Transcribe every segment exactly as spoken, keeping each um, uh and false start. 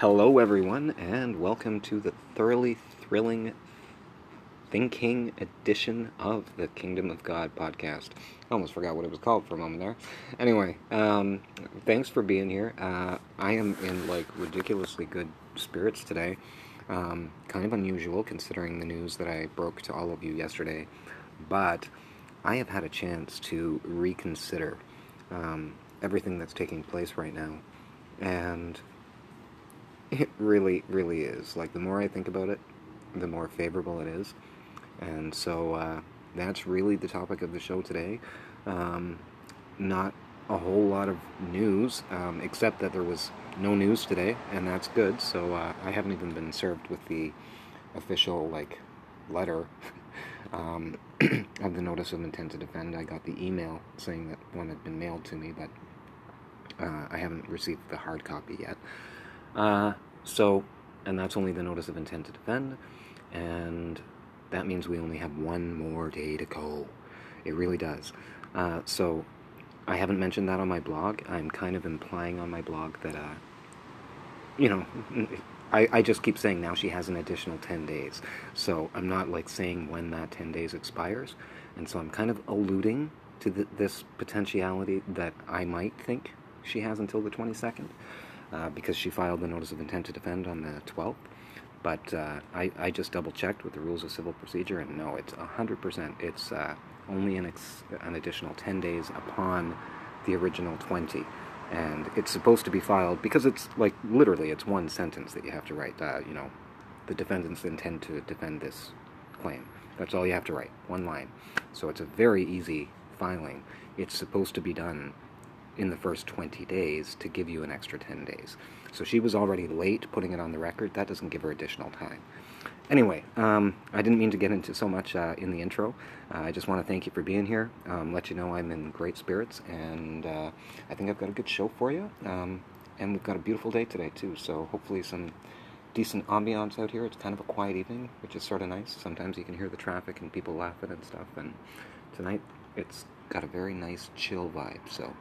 Hello everyone, and welcome to the thoroughly thrilling thinking edition of the Kingdom of God podcast. I almost forgot what it was called for a moment there. Anyway, um, thanks for being here. Uh, I am in, like, ridiculously good spirits today. Um, kind of unusual considering the news that I broke to all of you yesterday, but I have had a chance to reconsider um, everything that's taking place right now, and it really, really is. Like, the more I think about it, the more favorable it is. And so uh, that's really the topic of the show today. Um, not a whole lot of news, um, except that there was no news today, and that's good. So uh, I haven't even been served with the official, like, letter um, of the Notice of Intent to Defend. I got the email saying that one had been mailed to me, but uh, I haven't received the hard copy yet. Uh, so, and that's only the Notice of Intent to Defend, and that means we only have one more day to go. It really does. Uh, so, I haven't mentioned that on my blog. I'm kind of implying on my blog that, uh, you know, I, I just keep saying now she has an additional ten days, so I'm not, like, saying when that ten days expires, and so I'm kind of alluding to the, this potentiality that I might think she has until the twenty-second. Uh, because she filed the Notice of Intent to Defend on the twelfth, but uh, I, I just double-checked with the Rules of Civil Procedure, and no, it's one hundred percent. It's uh, only an, ex- an additional ten days upon the original twenty, and it's supposed to be filed, because it's, like, literally, it's one sentence that you have to write, uh, you know, the defendants intend to defend this claim. That's all you have to write, one line. So it's a very easy filing. It's supposed to be done in the first twenty days to give you an extra ten days. So she was already late putting it on the record. That doesn't give her additional time. Anyway, um, I didn't mean to get into so much uh, in the intro. Uh, I just want to thank you for being here, um, let you know I'm in great spirits, and uh, I think I've got a good show for you, um, and we've got a beautiful day today too, so hopefully some decent ambiance out here. It's kind of a quiet evening, which is sort of nice. Sometimes you can hear the traffic and people laughing and stuff, and tonight it's got a very nice chill vibe, so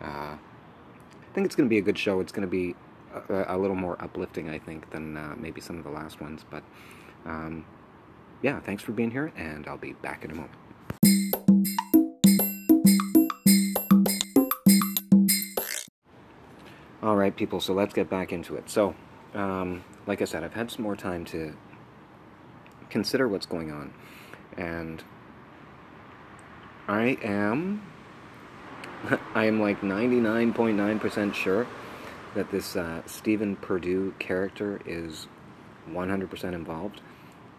Uh, I think it's going to be a good show. It's going to be a, a little more uplifting, I think, than uh, maybe some of the last ones. But, um, yeah, thanks for being here, and I'll be back in a moment. All right, people, so let's get back into it. So, um, like I said, I've had some more time to consider what's going on, and I am... I am like ninety-nine point nine percent sure that this uh, Stephen Perdue character is one hundred percent involved.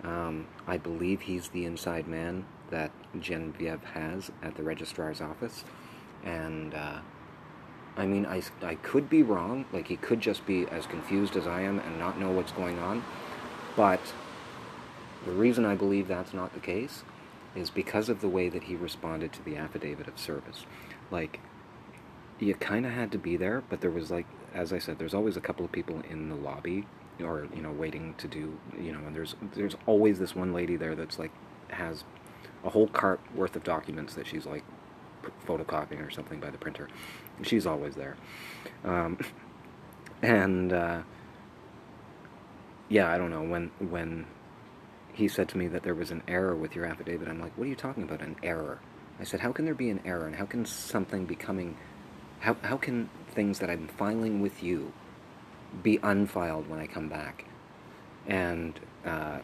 Um, I believe he's the inside man that Genevieve has at the registrar's office. And, uh, I mean, I, I could be wrong. Like, he could just be as confused as I am and not know what's going on. But the reason I believe that's not the case is because of the way that he responded to the affidavit of service. Like, you kind of had to be there, but there was, like, as I said, there's always a couple of people in the lobby, or, you know, waiting to do, you know, and there's there's always this one lady there that's, like, has a whole cart worth of documents that she's, like, photocopying or something by the printer. She's always there. Um, and, uh, yeah, I don't know, when when he said to me that there was an error with your affidavit, I'm like, what are you talking about, an error? I said, how can there be an error, and how can something becoming, how how can things that I'm filing with you be unfiled when I come back? And, uh,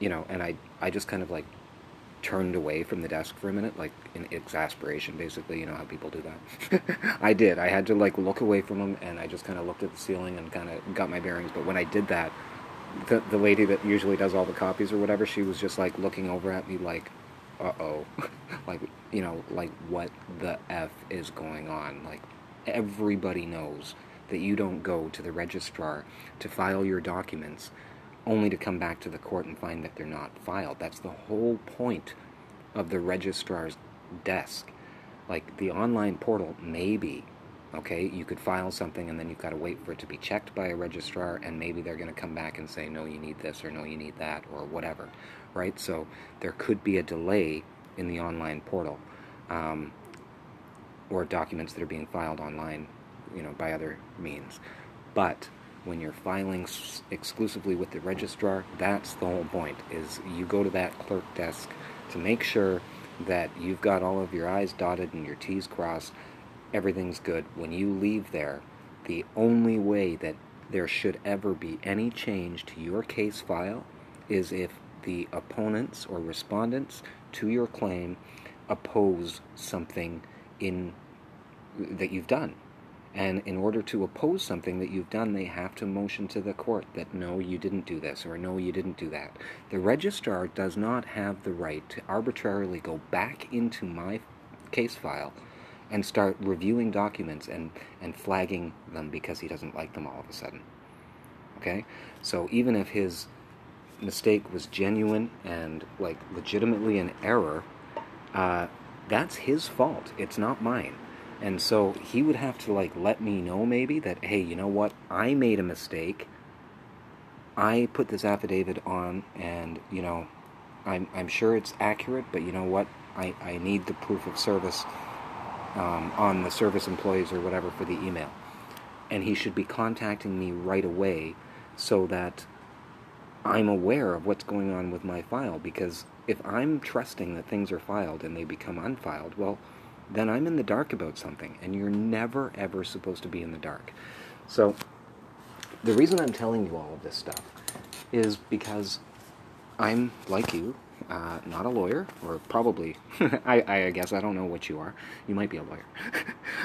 you know, and I, I just kind of, like, turned away from the desk for a minute, like, in exasperation, basically, you know how people do that. I did. I had to, like, look away from him, and I just kind of looked at the ceiling and kind of got my bearings, but when I did that, the, the lady that usually does all the copies or whatever, she was just, like, looking over at me like, uh-oh, like, you know, like, what the F is going on? Like, everybody knows that you don't go to the registrar to file your documents only to come back to the court and find that they're not filed. That's the whole point of the registrar's desk. Like, the online portal, maybe, okay, you could file something and then you've got to wait for it to be checked by a registrar, and maybe they're going to come back and say, no, you need this, or no, you need that, or whatever. Right, so there could be a delay in the online portal, um, or documents that are being filed online, you know, by other means. But when you're filing s- exclusively with the registrar, that's the whole point, is you go to that clerk desk to make sure that you've got all of your I's dotted and your T's crossed, everything's good. When you leave there, the only way that there should ever be any change to your case file is if the opponents or respondents to your claim oppose something in that you've done. And in order to oppose something that you've done, they have to motion to the court that, no, you didn't do this, or no, you didn't do that. The registrar does not have the right to arbitrarily go back into my case file and start reviewing documents and, and flagging them because he doesn't like them all of a sudden. Okay? So even if his mistake was genuine and, like, legitimately an error, uh, that's his fault. It's not mine. And so he would have to, like, let me know maybe that, hey, you know what, I made a mistake. I put this affidavit on, and, you know, I'm I'm sure it's accurate, but you know what, I, I need the proof of service um, on the service employees or whatever for the email. And he should be contacting me right away so that I'm aware of what's going on with my file, because if I'm trusting that things are filed and they become unfiled, well, then I'm in the dark about something, and you're never, ever supposed to be in the dark. So, the reason I'm telling you all of this stuff is because I'm, like you, uh, not a lawyer, or probably, I, I guess, I don't know what you are. You might be a lawyer,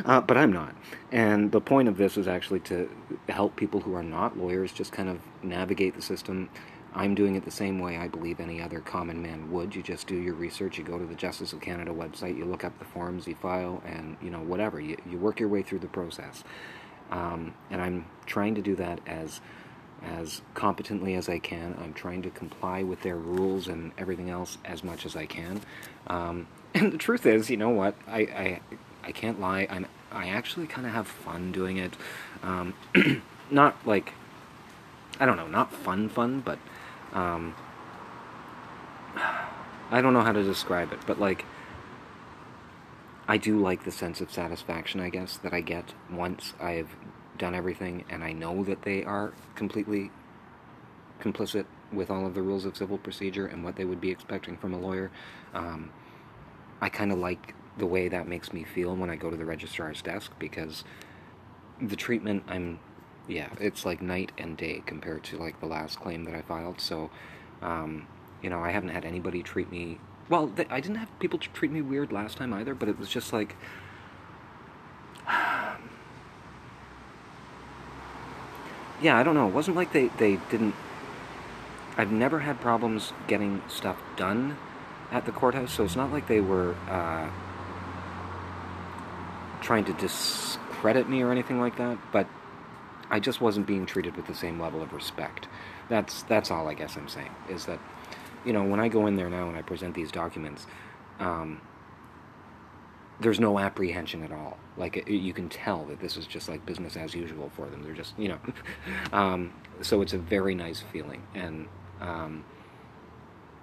uh, but I'm not. And the point of this is actually to help people who are not lawyers just kind of navigate the system. I'm doing it the same way I believe any other common man would. You just do your research, you go to the Justice of Canada website, you look up the forms, you file, and, you know, whatever. You, you work your way through the process. Um, and I'm trying to do that as as competently as I can. I'm trying to comply with their rules and everything else as much as I can. Um, and the truth is, you know what, I I, I can't lie, I'm, I actually kind of have fun doing it. Um, not like, I don't know, not fun fun, but Um, I don't know how to describe it, but, like, I do like the sense of satisfaction, I guess, that I get once I've done everything and I know that they are completely complicit with all of the rules of civil procedure and what they would be expecting from a lawyer. Um, I kind of like the way that makes me feel when I go to the registrar's desk, because the treatment I'm Yeah, it's like night and day compared to, like, the last claim that I filed. So, um, you know, I haven't had anybody treat me... Well, th- I didn't have people treat me weird last time either, but it was just like... yeah, I don't know. It wasn't like they, they didn't... I've never had problems getting stuff done at the courthouse, so it's not like they were uh, trying to discredit me or anything like that, but I just wasn't being treated with the same level of respect. That's that's all I guess I'm saying, is that, you know, when I go in there now and I present these documents, um, there's no apprehension at all. Like, it, you can tell that this is just, like, business as usual for them. They're just, you know. um, so it's a very nice feeling. And um,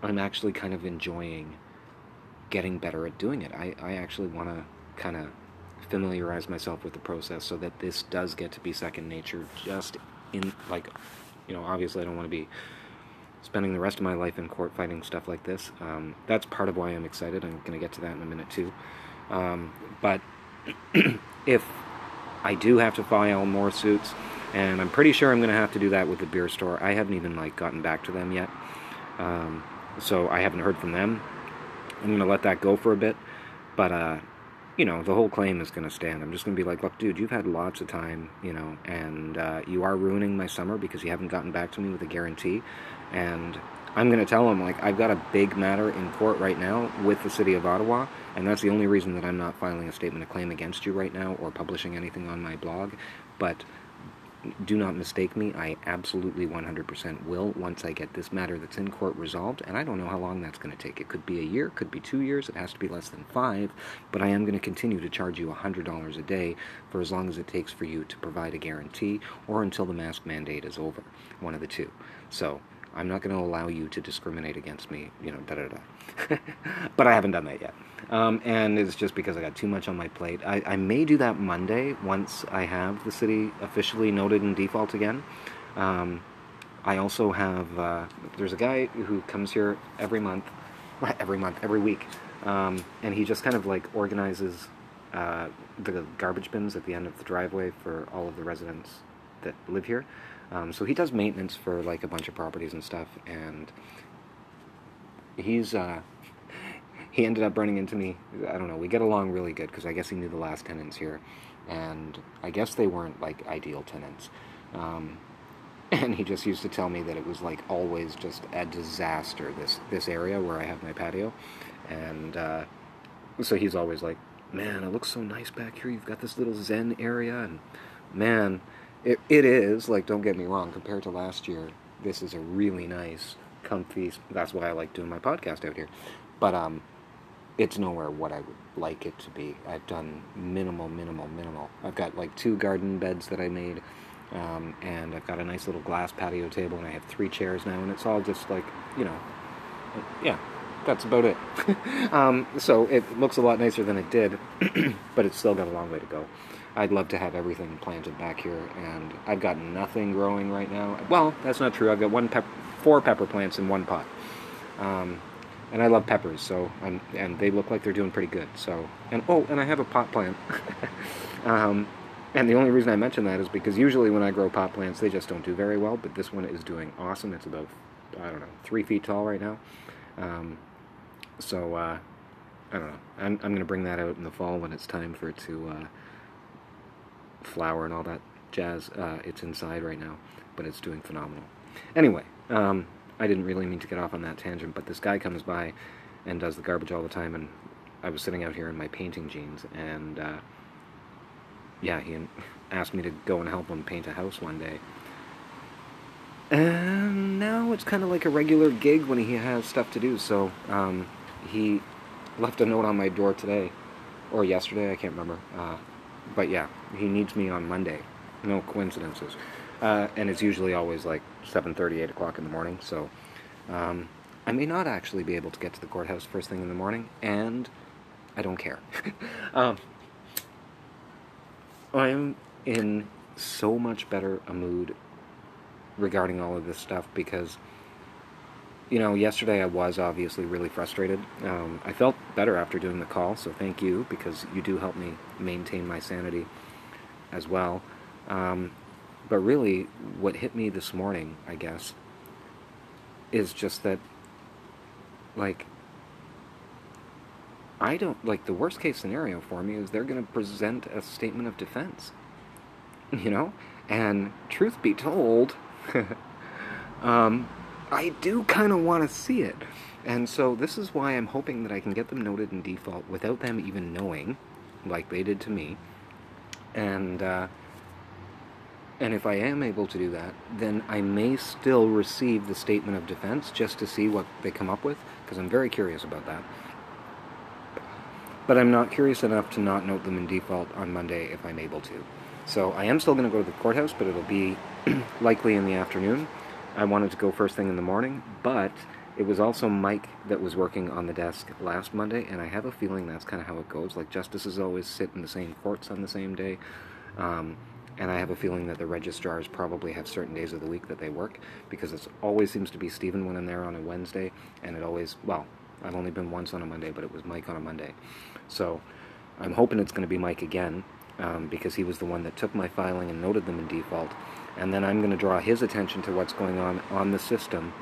I'm actually kind of enjoying getting better at doing it. I, I actually want to kind of familiarize myself with the process so that this does get to be second nature, just in, like, you know, obviously I don't want to be spending the rest of my life in court fighting stuff like this. Um, that's part of why I'm excited. I'm going to get to that in a minute too. Um, but if I do have to file more suits, and I'm pretty sure I'm going to have to do that with the beer store. I haven't even, like, gotten back to them yet. Um, so I haven't heard from them. I'm going to let that go for a bit. But, uh, you know, the whole claim is going to stand. I'm just going to be like, look, dude, you've had lots of time, you know, and uh, you are ruining my summer because you haven't gotten back to me with a guarantee. And I'm going to tell him, like, I've got a big matter in court right now with the City of Ottawa, and that's the only reason that I'm not filing a statement of claim against you right now or publishing anything on my blog. But do not mistake me. I absolutely one hundred percent will once I get this matter that's in court resolved, and I don't know how long that's going to take. It could be a year, could be two years, it has to be less than five, but I am going to continue to charge you one hundred dollars a day for as long as it takes for you to provide a guarantee or until the mask mandate is over, one of the two. So, I'm not going to allow you to discriminate against me, you know, da-da-da. But I haven't done that yet. Um, and it's just because I got too much on my plate. I, I may do that Monday once I have the city officially noted in default again. Um, I also have, uh, there's a guy who comes here every month, every month, every week, um, and he just kind of like organizes uh, the garbage bins at the end of the driveway for all of the residents that live here. Um, so he does maintenance for like a bunch of properties and stuff, and he's, uh, he ended up running into me. I don't know, we get along really good because I guess he knew the last tenants here, and I guess they weren't like ideal tenants. Um, And he just used to tell me that it was, like, always just a disaster, this this area where I have my patio. And uh, so he's always like, man, it looks so nice back here. You've got this little zen area. And, man, it it is. Like, don't get me wrong. Compared to last year, this is a really nice, comfy... That's why I like doing my podcast out here. But um, it's nowhere what I would like it to be. I've done minimal, minimal, minimal. I've got, like, two garden beds that I made. Um, and I've got a nice little glass patio table, and I have three chairs now, and it's all just like, you know, yeah, that's about it. um, so it looks a lot nicer than it did, but it's still got a long way to go. I'd love to have everything planted back here, and I've got nothing growing right now. Well, that's not true. I've got one pep- four pepper plants in one pot, um, and I love peppers, so I'm, and they look like they're doing pretty good. So, and oh, and I have a pot plant. um, And the only reason I mention that is because usually when I grow pot plants, they just don't do very well, but this one is doing awesome. It's about, I don't know, three feet tall right now. Um, so, uh, I don't know. I'm, I'm going to bring that out in the fall when it's time for it to uh, flower and all that jazz. Uh, it's inside right now, but it's doing phenomenal. Anyway, um, I didn't really mean to get off on that tangent, but this guy comes by and does the garbage all the time, and I was sitting out here in my painting jeans, and... Uh, Yeah, he asked me to go and help him paint a house one day. And now it's kind of like a regular gig when he has stuff to do. So um, he left a note on my door today, or yesterday, I can't remember. Uh, but yeah, he needs me on Monday. No coincidences. Uh, and it's usually always like seven thirty, eight o'clock in the morning. So um, I may not actually be able to get to the courthouse first thing in the morning, and I don't care. um I'm in so much better a mood regarding all of this stuff because, you know, yesterday I was obviously really frustrated. Um, I felt better after doing the call, so thank you, because you do help me maintain my sanity as well. Um, but really, what hit me this morning, I guess, is just that, like... I don't, like, the worst case scenario for me is they're going to present a statement of defense, you know? And truth be told, um, I do kind of want to see it. And so this is why I'm hoping that I can get them noted in default without them even knowing, like they did to me. And, uh, and if I am able to do that, then I may still receive the statement of defense just to see what they come up with, because I'm very curious about that. But I'm not curious enough to not note them in default on Monday if I'm able to. So I am still going to go to the courthouse, but it'll be likely in the afternoon. I wanted to go first thing in the morning, but it was also Mike that was working on the desk last Monday, and I have a feeling that's kind of how it goes. Like, justices always sit in the same courts on the same day, um, and I have a feeling that the registrars probably have certain days of the week that they work, because it always seems to be Stephen when I'm there on a Wednesday, and it always, well... I've only been once on a Monday, but it was Mike on a Monday. So I'm hoping it's going to be Mike again, um, because he was the one that took my filing and noted them in default. And then I'm going to draw his attention to what's going on on the system.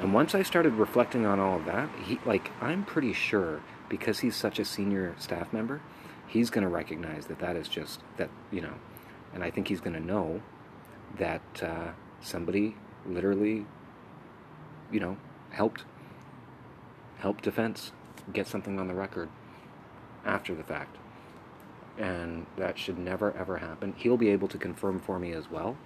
And once I started reflecting on all of that, he, like, I'm pretty sure, because he's such a senior staff member, he's going to recognize that that is just, that, you know, and I think he's going to know that uh, somebody literally, you know, helped help defense get something on the record after the fact, and that should never ever happen. He'll be able to confirm for me as well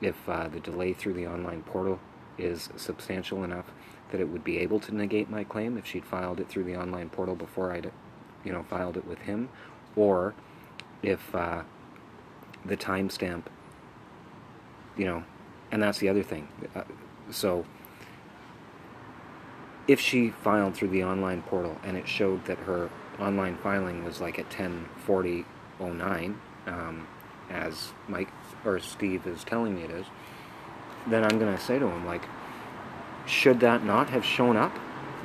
if uh, the delay through the online portal is substantial enough that it would be able to negate my claim if she'd filed it through the online portal before I'd, you know, filed it with him, or if uh, the timestamp, you know, and that's the other thing. Uh, so if she filed through the online portal and it showed that her online filing was like at ten forty oh nine, um, as Mike or Steve is telling me it is, then I'm going to say to him, like, should that not have shown up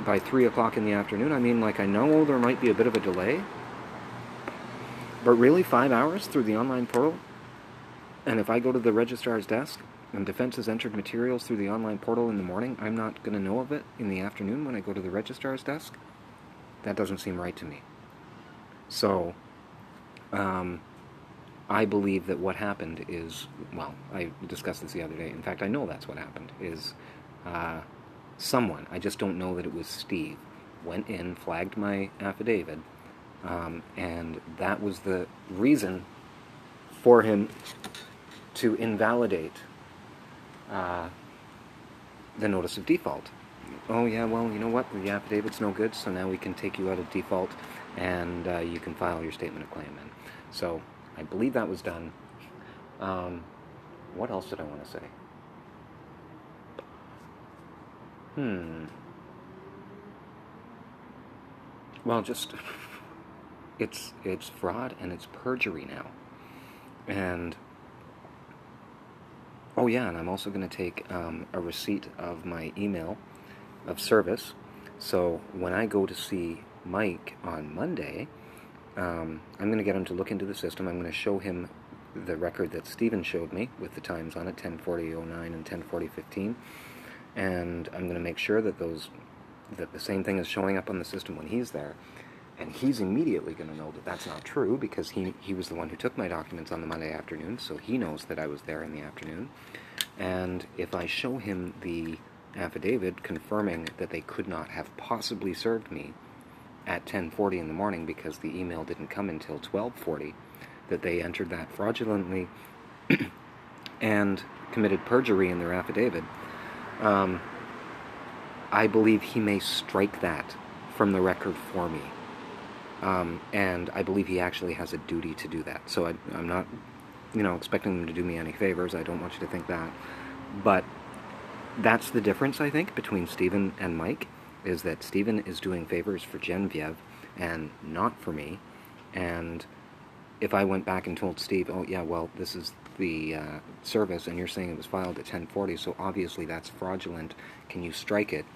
by three o'clock in the afternoon? I mean, like, I know there might be a bit of a delay, but really five hours through the online portal? And if I go to the registrar's desk and defense has entered materials through the online portal in the morning, I'm not going to know of it in the afternoon when I go to the registrar's desk? That doesn't seem right to me. So, um, I believe that what happened is, well, I discussed this the other day. In fact, I know that's what happened, is uh, someone, I just don't know that it was Steve, went in, flagged my affidavit, um, and that was the reason for him to invalidate uh, the notice of default. Oh yeah, well, you know what, the affidavit's no good, so now we can take you out of default and uh, you can file your statement of claim in. So, I believe that was done. Um, what else did I want to say? Hmm. Well, just, it's, it's fraud and it's perjury now. And, oh yeah, and I'm also going to take um, a receipt of my email of service. So when I go to see Mike on Monday, Um, I'm going to get him to look into the system. I'm going to show him the record that Stephen showed me with the times on it, ten forty oh nine and ten forty fifteen, and I'm going to make sure that those that the same thing is showing up on the system when he's there, and he's immediately going to know that that's not true because he, he was the one who took my documents on the Monday afternoon, so he knows that I was there in the afternoon. And if I show him the affidavit confirming that they could not have possibly served me at ten forty in the morning because the email didn't come until twelve forty, that they entered that fraudulently and committed perjury in their affidavit, um, I believe he may strike that from the record for me. Um, and I believe he actually has a duty to do that. So I, I'm not, you know, expecting them to do me any favors. I don't want you to think that. But that's the difference, I think, between Stephen and Mike, is that Stephen is doing favors for Genevieve and not for me. And if I went back and told Steve, oh yeah, well, this is the uh, service, and you're saying it was filed at ten forty, so obviously that's fraudulent, can you strike it?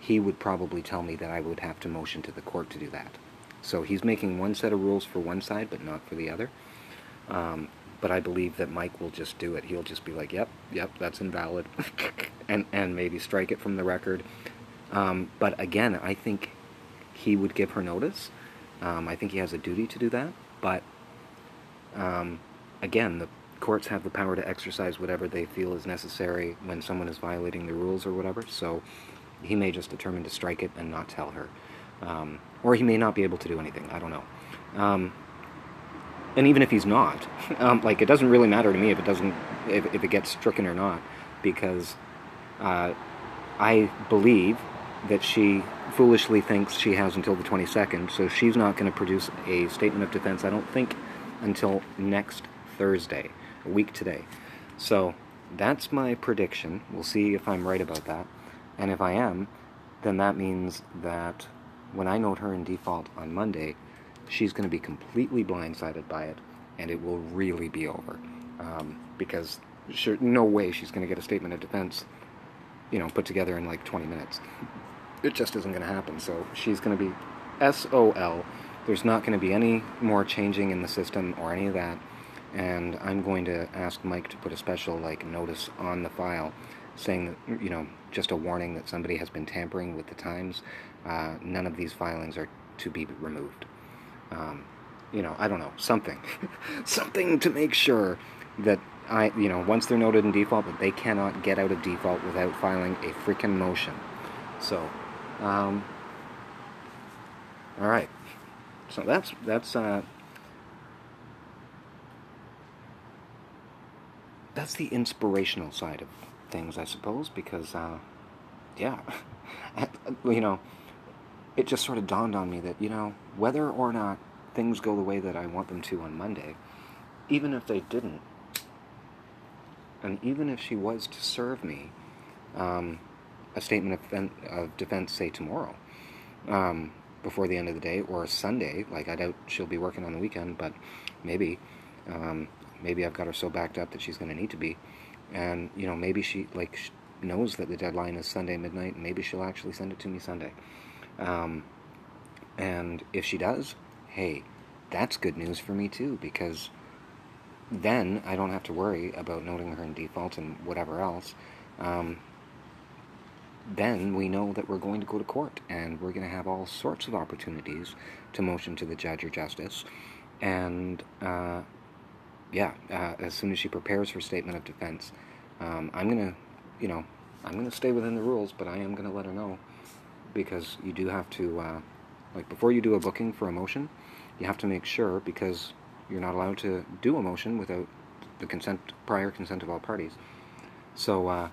He would probably tell me that I would have to motion to the court to do that. So he's making one set of rules for one side, but not for the other. Um, but I believe that Mike will just do it. He'll just be like, yep, yep, that's invalid, and, and maybe strike it from the record. Um, but again, I think he would give her notice. Um, I think he has a duty to do that. But um, again, the courts have the power to exercise whatever they feel is necessary when someone is violating the rules or whatever. So he may just determine to strike it and not tell her. Um, or he may not be able to do anything. I don't know. Um, and even if he's not, um, like, it doesn't really matter to me if it doesn't, if, if it gets stricken or not, because uh, I believe that she foolishly thinks she has until the twenty-second, so she's not going to produce a statement of defense, I don't think, until next Thursday, a week today. So that's my prediction. We'll see if I'm right about that. And if I am, then that means that when I note her in default on Monday, she's going to be completely blindsided by it, and it will really be over. Um, because sure, no way she's going to get a statement of defense, you know, put together in like twenty minutes. It just isn't going to happen. So she's going to be S O L. There's not going to be any more changing in the system or any of that. And I'm going to ask Mike to put a special, like, notice on the file saying, you know, just a warning that somebody has been tampering with the times. Uh, none of these filings are to be removed. Um, you know, I don't know, something. Something to make sure that I, you know, once they're noted in default, but they cannot get out of default without filing a freaking motion. So, um, all right. So that's that's uh, that's the inspirational side of things, I suppose, because uh, yeah, you know, it just sort of dawned on me that, you know, whether or not things go the way that I want them to on Monday, even if they didn't, and even if she was to serve me um, a statement of, of defense, say, tomorrow, um, before the end of the day, or Sunday, like, I doubt she'll be working on the weekend, but maybe, um, maybe I've got her so backed up that she's going to need to be, And, you know, maybe she, like, she knows that the deadline is Sunday midnight, and maybe she'll actually send it to me Sunday. Um, and if she does, hey, that's good news for me too, because then I don't have to worry about noting her in default and whatever else. Um, then we know that we're going to go to court, and we're going to have all sorts of opportunities to motion to the judge or justice. And, uh, yeah, uh, as soon as she prepares her statement of defense, um, I'm going to, you know, I'm going to stay within the rules, but I am going to let her know, because you do have to, uh, like, before you do a booking for a motion, you have to make sure, because you're not allowed to do a motion without the consent, prior consent of all parties. So, uh,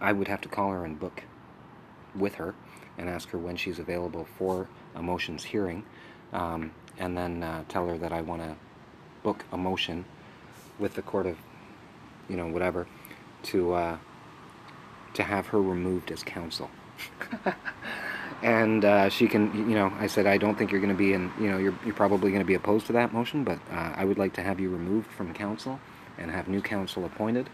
I would have to call her and book with her and ask her when she's available for a motions hearing, um, and then uh, tell her that I want to book a motion with the court of, you know, whatever, to uh, to have her removed as counsel. And uh, she can, you know, I said, I don't think you're going to be in, you know, you're, you're probably going to be opposed to that motion, but uh, I would like to have you removed from counsel and have new counsel appointed,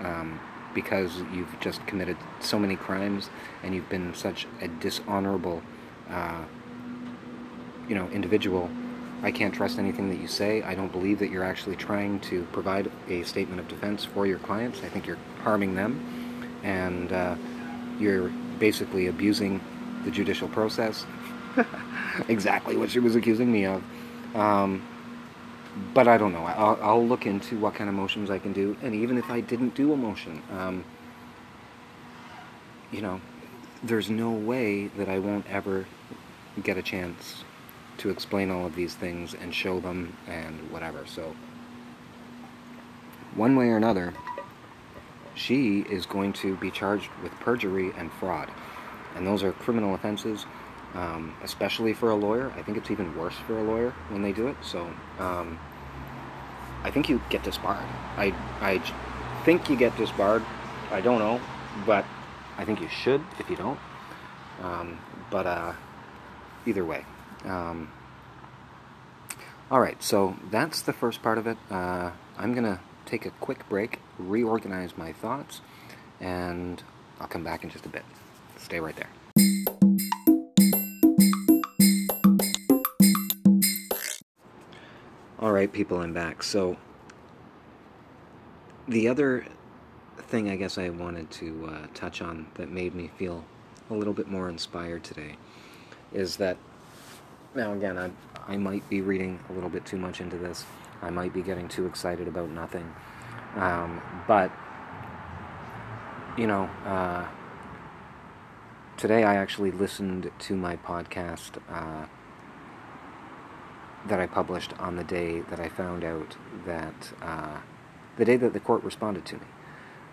um, because you've just committed so many crimes and you've been such a dishonorable, uh, you know, individual. I can't trust anything that you say. I don't believe that you're actually trying to provide a statement of defense for your clients. I think you're harming them, and uh, you're basically abusing the judicial process. Exactly what she was accusing me of. Um, but I don't know. I'll, I'll look into what kind of motions I can do, and even if I didn't do a motion, um, you know, there's no way that I won't ever get a chance to explain all of these things and show them and whatever. So, one way or another, she is going to be charged with perjury and fraud. And those are criminal offenses, um, especially for a lawyer. I think it's even worse for a lawyer when they do it. So, um, I think you get disbarred. I, I think you get disbarred. I don't know, but I think you should if you don't. Um, but uh, either way. Um, all right, so that's the first part of it. Uh, I'm going to take a quick break, reorganize my thoughts, and I'll come back in just a bit. Stay right there. All right, people, I'm back. So the other thing I guess I wanted to uh, touch on that made me feel a little bit more inspired today is that, now again, I, I might be reading a little bit too much into this. I might be getting too excited about nothing. Um, but, you know... Uh, Today I actually listened to my podcast uh, that I published on the day that I found out that, uh, the day that the court responded to me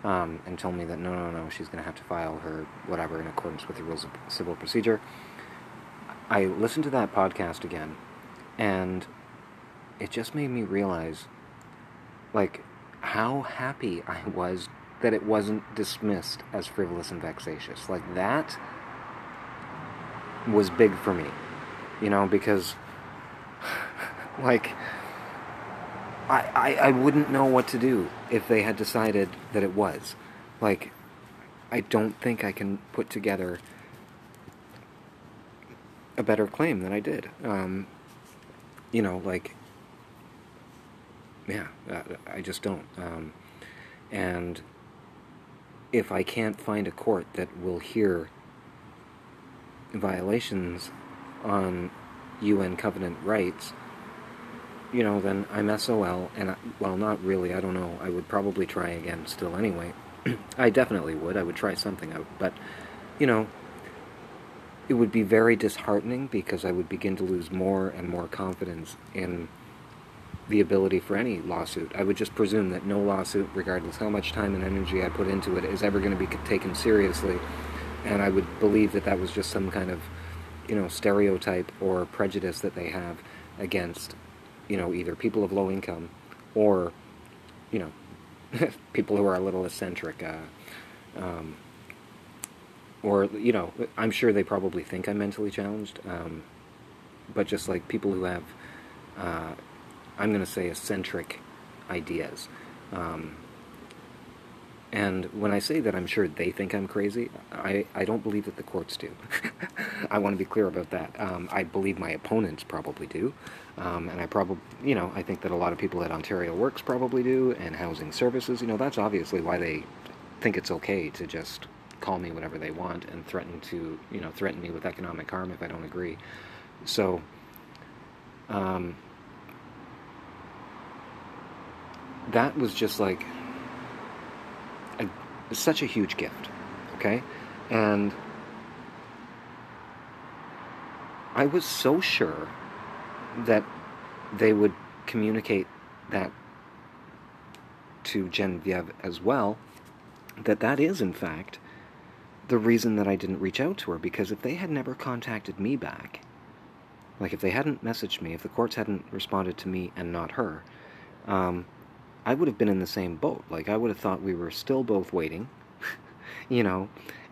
um, and told me that no, no, no, she's going to have to file her whatever in accordance with the Rules of Civil Procedure. I listened to that podcast again, and it just made me realize, like, how happy I was that it wasn't dismissed as frivolous and vexatious. Like, that was big for me, you know, because, like, I, I, I wouldn't know what to do if they had decided that it was. Like, I don't think I can put together a better claim than I did. Um, you know, like, yeah, I just don't. Um, and... If I can't find a court that will hear violations on U N Covenant rights, you know, then I'm S O L, and, I, well, not really, I don't know, I would probably try again still anyway. I definitely would, I would try something out, but, you know, it would be very disheartening, because I would begin to lose more and more confidence in the ability for any lawsuit. I would just presume that no lawsuit, regardless how much time and energy I put into it, is ever going to be taken seriously, and I would believe that that was just some kind of, you know, stereotype or prejudice that they have against, you know, either people of low income or, you know, people who are a little eccentric, uh, um, or, you know, I'm sure they probably think I'm mentally challenged, um, but just like people who have, uh, I'm going to say eccentric ideas. Um, And when I say that I'm sure they think I'm crazy, I, I don't believe that the courts do. I want to be clear about that. Um, I believe my opponents probably do. Um, and I probably, you know, I think that a lot of people at Ontario Works probably do, and Housing Services, you know, that's obviously why they think it's okay to just call me whatever they want and threaten to, you know, threaten me with economic harm if I don't agree. So, um, that was just like a, such a huge gift, okay? And I was so sure that they would communicate that to Genevieve as well, that that is, in fact, the reason that I didn't reach out to her, because if they had never contacted me back, like if they hadn't messaged me, if the courts hadn't responded to me and not her, um, I would have been in the same boat. Like, I would have thought we were still both waiting, you know,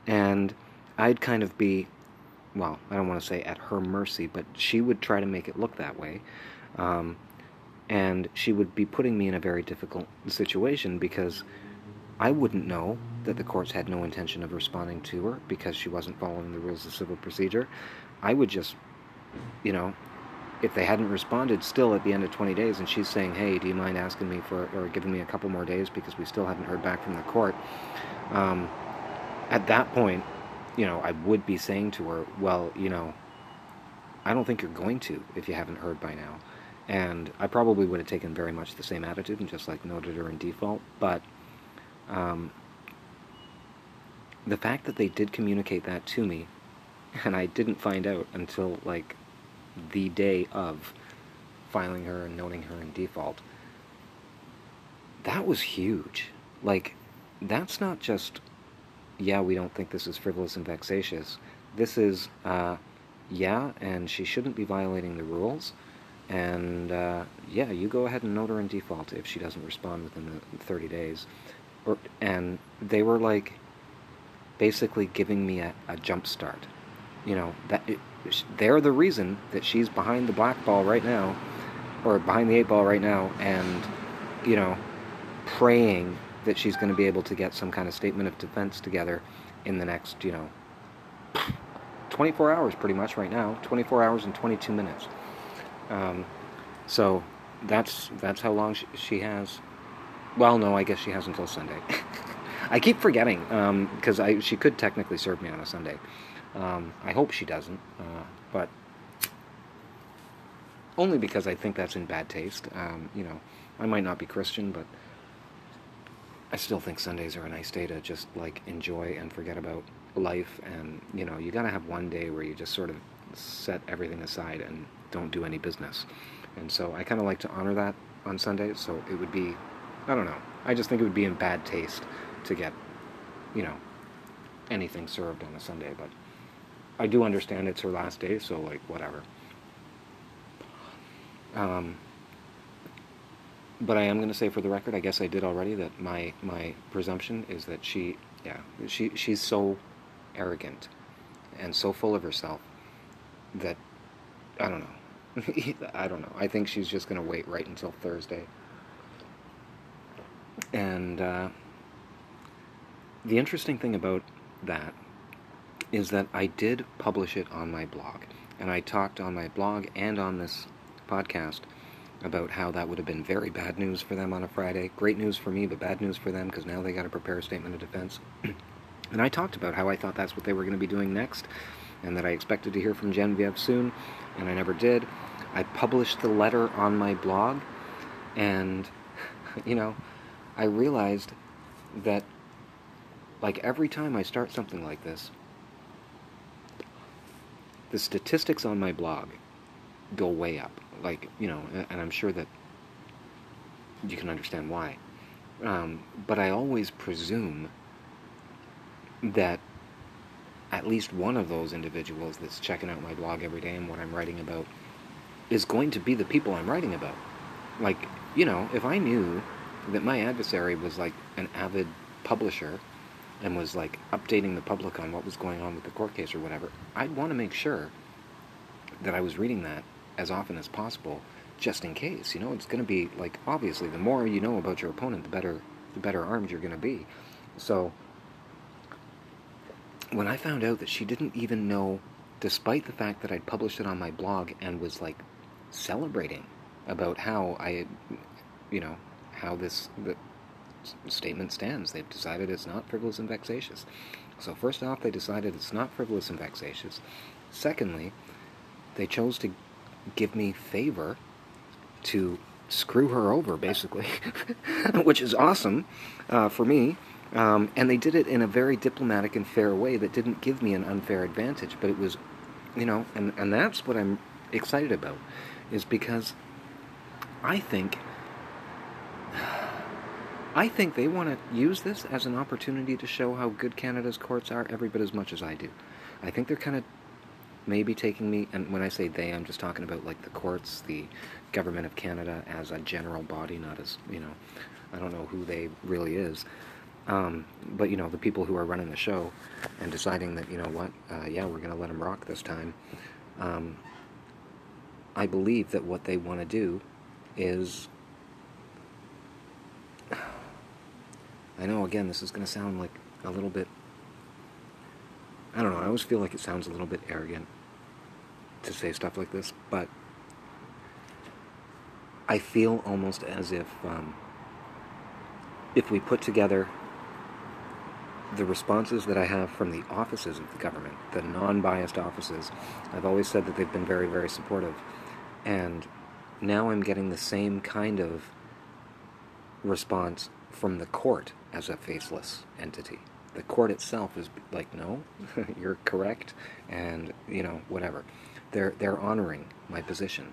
and I'd kind of be, well, I don't want to say at her mercy, but she would try to make it look that way, um, and she would be putting me in a very difficult situation, because I wouldn't know that the courts had no intention of responding to her because she wasn't following the rules of civil procedure. I would just, you know, if they hadn't responded still at the end of twenty days and she's saying, hey, do you mind asking me for, or giving me a couple more days because we still haven't heard back from the court, um, at that point, you know, I would be saying to her, well, you know, I don't think you're going to if you haven't heard by now. And I probably would have taken very much the same attitude and just like noted her in default, but Um, the fact that they did communicate that to me, and I didn't find out until, like, the day of filing her and noting her in default, that was huge. Like, that's not just, yeah, we don't think this is frivolous and vexatious. This is, uh, yeah, and she shouldn't be violating the rules, and, uh, yeah, you go ahead and note her in default if she doesn't respond within the thirty days. Or, and they were like basically giving me a, a jump start, you know, that it, they're the reason that she's behind the black ball right now, or behind the eight ball right now, and, you know, praying that she's going to be able to get some kind of statement of defense together in the next, you know, twenty-four hours pretty much right now, twenty-four hours and twenty-two minutes. Um, so that's, that's how long she, she has. Well, no, I guess she has until Sunday. I keep forgetting, because um, I she could technically serve me on a Sunday. Um, I hope she doesn't, uh, but only because I think that's in bad taste. Um, you know, I might not be Christian, but I still think Sundays are a nice day to just, like, enjoy and forget about life. And, you know, you got to have one day where you just sort of set everything aside and don't do any business. And so I kind of like to honor that on Sundays, so it would be, I don't know. I just think it would be in bad taste to get, you know, anything served on a Sunday, but I do understand it's her last day, so, like, whatever. Um, but I am going to say for the record, I guess I did already, that my, my presumption is that she, yeah, she she's so arrogant and so full of herself that, I don't know. I don't know. I think she's just going to wait right until Thursday. And uh, the interesting thing about that is that I did publish it on my blog, and I talked on my blog and on this podcast about how that would have been very bad news for them on a Friday. Great news for me, but bad news for them, because now they got to prepare a statement of defense. And I talked about how I thought that's what they were going to be doing next, and that I expected to hear from Genevieve soon, and I never did. I published the letter on my blog, and, you know, I realized that, like, every time I start something like this, the statistics on my blog go way up. Like, you know, and I'm sure that you can understand why. Um, but I always presume that at least one of those individuals that's checking out my blog every day and what I'm writing about is going to be the people I'm writing about. Like, you know, if I knew that my adversary was like an avid publisher and was like updating the public on what was going on with the court case or whatever, I'd want to make sure that I was reading that as often as possible, just in case. You know, it's going to be like, obviously, the more you know about your opponent, the better the better armed you're going to be. So when I found out that she didn't even know, despite the fact that I'd published it on my blog and was like celebrating about how I, you know, how this the statement stands. They've decided it's not frivolous and vexatious. So first off, they decided it's not frivolous and vexatious. Secondly, they chose to give me favor to screw her over, basically, which is awesome uh, for me. Um, and they did it in a very diplomatic and fair way that didn't give me an unfair advantage. But it was, you know, and, and that's what I'm excited about, is because I think, I think they want to use this as an opportunity to show how good Canada's courts are every bit as much as I do. I think they're kind of maybe taking me, and when I say they, I'm just talking about like the courts, the government of Canada as a general body, not as, you know, I don't know who they really is. Um, but, you know, the people who are running the show and deciding that, you know what, uh, yeah, we're going to let them rock this time. Um, I believe that what they want to do is, I know, again, this is going to sound like a little bit, I don't know, I always feel like it sounds a little bit arrogant to say stuff like this, but I feel almost as if, um, if we put together the responses that I have from the offices of the government, the non-biased offices, I've always said that they've been very, very supportive. And now I'm getting the same kind of response from the court as a faceless entity. The court itself is like, no, you're correct, and, you know, whatever. They're, they're honoring my position.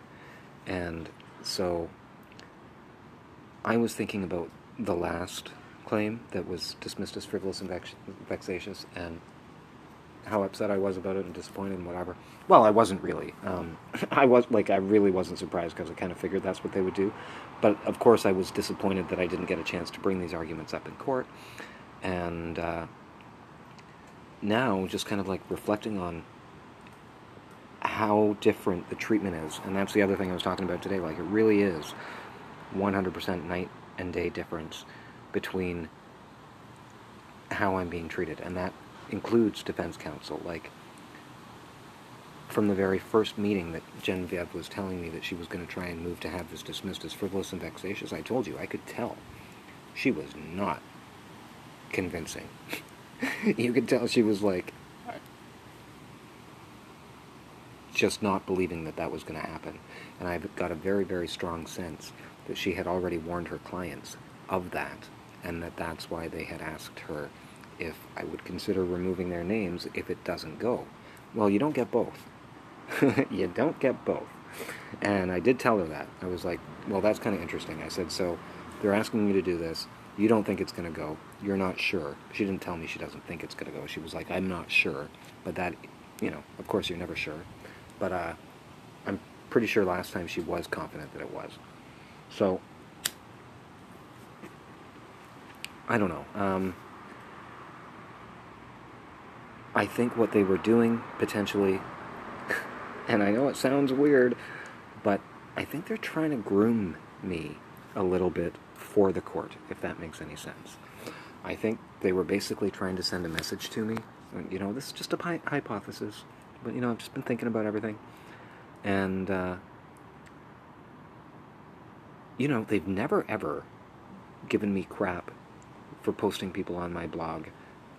And so I was thinking about the last claim that was dismissed as frivolous and vex vexatious, and how upset I was about it and disappointed and whatever. Well, I wasn't really. Um, I was like, I really wasn't surprised, because I kind of figured that's what they would do. But of course, I was disappointed that I didn't get a chance to bring these arguments up in court. And uh, now, just kind of like reflecting on how different the treatment is, and that's the other thing I was talking about today. Like, it really is one hundred percent night and day difference between how I'm being treated, and that includes defense counsel. Like, from the very first meeting that Genevieve was telling me that she was going to try and move to have this dismissed as frivolous and vexatious, I told you, I could tell she was not convincing. You could tell she was like just not believing that that was going to happen, and I've got a very, very strong sense that she had already warned her clients of that, and that that's why they had asked her if I would consider removing their names if it doesn't go. Well, you don't get both. You don't get both. And I did tell her that. I was like, well, that's kind of interesting. I said, so they're asking you to do this. You don't think it's going to go. You're not sure. She didn't tell me she doesn't think it's going to go. She was like, I'm not sure. But that, you know, of course you're never sure. But uh, I'm pretty sure last time she was confident that it was. So, I don't know. Um, I think what they were doing, potentially, and I know it sounds weird, but I think they're trying to groom me a little bit for the court, if that makes any sense. I think they were basically trying to send a message to me. You know, this is just a hypothesis, but, you know, I've just been thinking about everything. And, uh, you know, they've never, ever given me crap for posting people on my blog,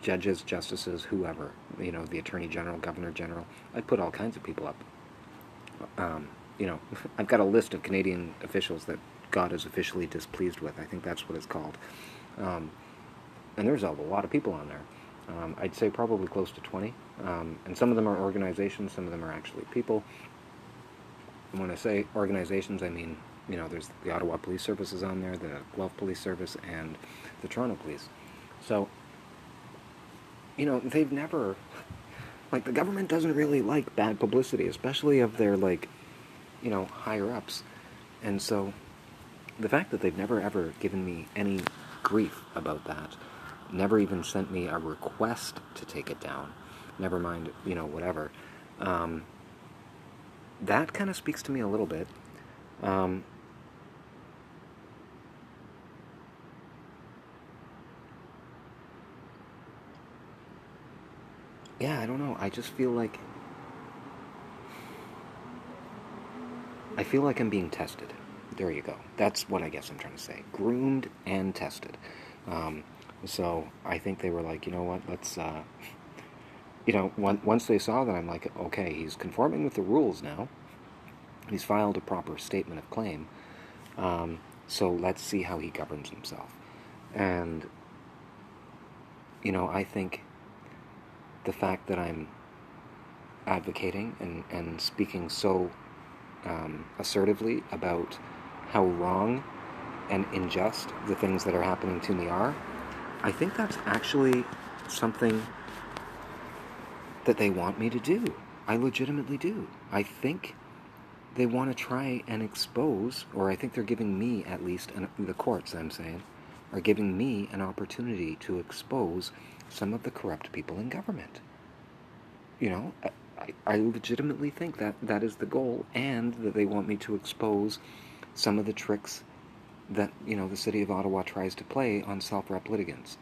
judges, justices, whoever, you know, the Attorney General, Governor General. I put all kinds of people up. Um, you know, I've got a list of Canadian officials that God is officially displeased with. I think that's what it's called. Um, and there's a lot of people on there. Um, I'd say probably close to twenty. Um, and some of them are organizations, some of them are actually people. And when I say organizations, I mean, you know, there's the Ottawa Police Service is on there, the Guelph Police Service, and the Toronto Police. So, you know, they've never, like, the government doesn't really like bad publicity, especially of their, like, you know, higher-ups. And so, the fact that they've never ever given me any grief about that, never even sent me a request to take it down, never mind, you know, whatever, um, that kind of speaks to me a little bit. Um, yeah, I don't know. I just feel like... I feel like I'm being tested. There you go. That's what I guess I'm trying to say. Groomed and tested. Um, so I think they were like, you know what, let's... Uh, you know, one, once they saw that, I'm like, okay, he's conforming with the rules now. He's filed a proper statement of claim. Um, so let's see how he governs himself. And, you know, I think the fact that I'm advocating and, and speaking so um, assertively about how wrong and unjust the things that are happening to me are, I think that's actually something that they want me to do. I legitimately do. I think they want to try and expose, or I think they're giving me, at least, and the courts, I'm saying, are giving me an opportunity to expose some of the corrupt people in government. You know, I, I legitimately think that that is the goal, and that they want me to expose some of the tricks that, you know, the City of Ottawa tries to play on self-rep litigants.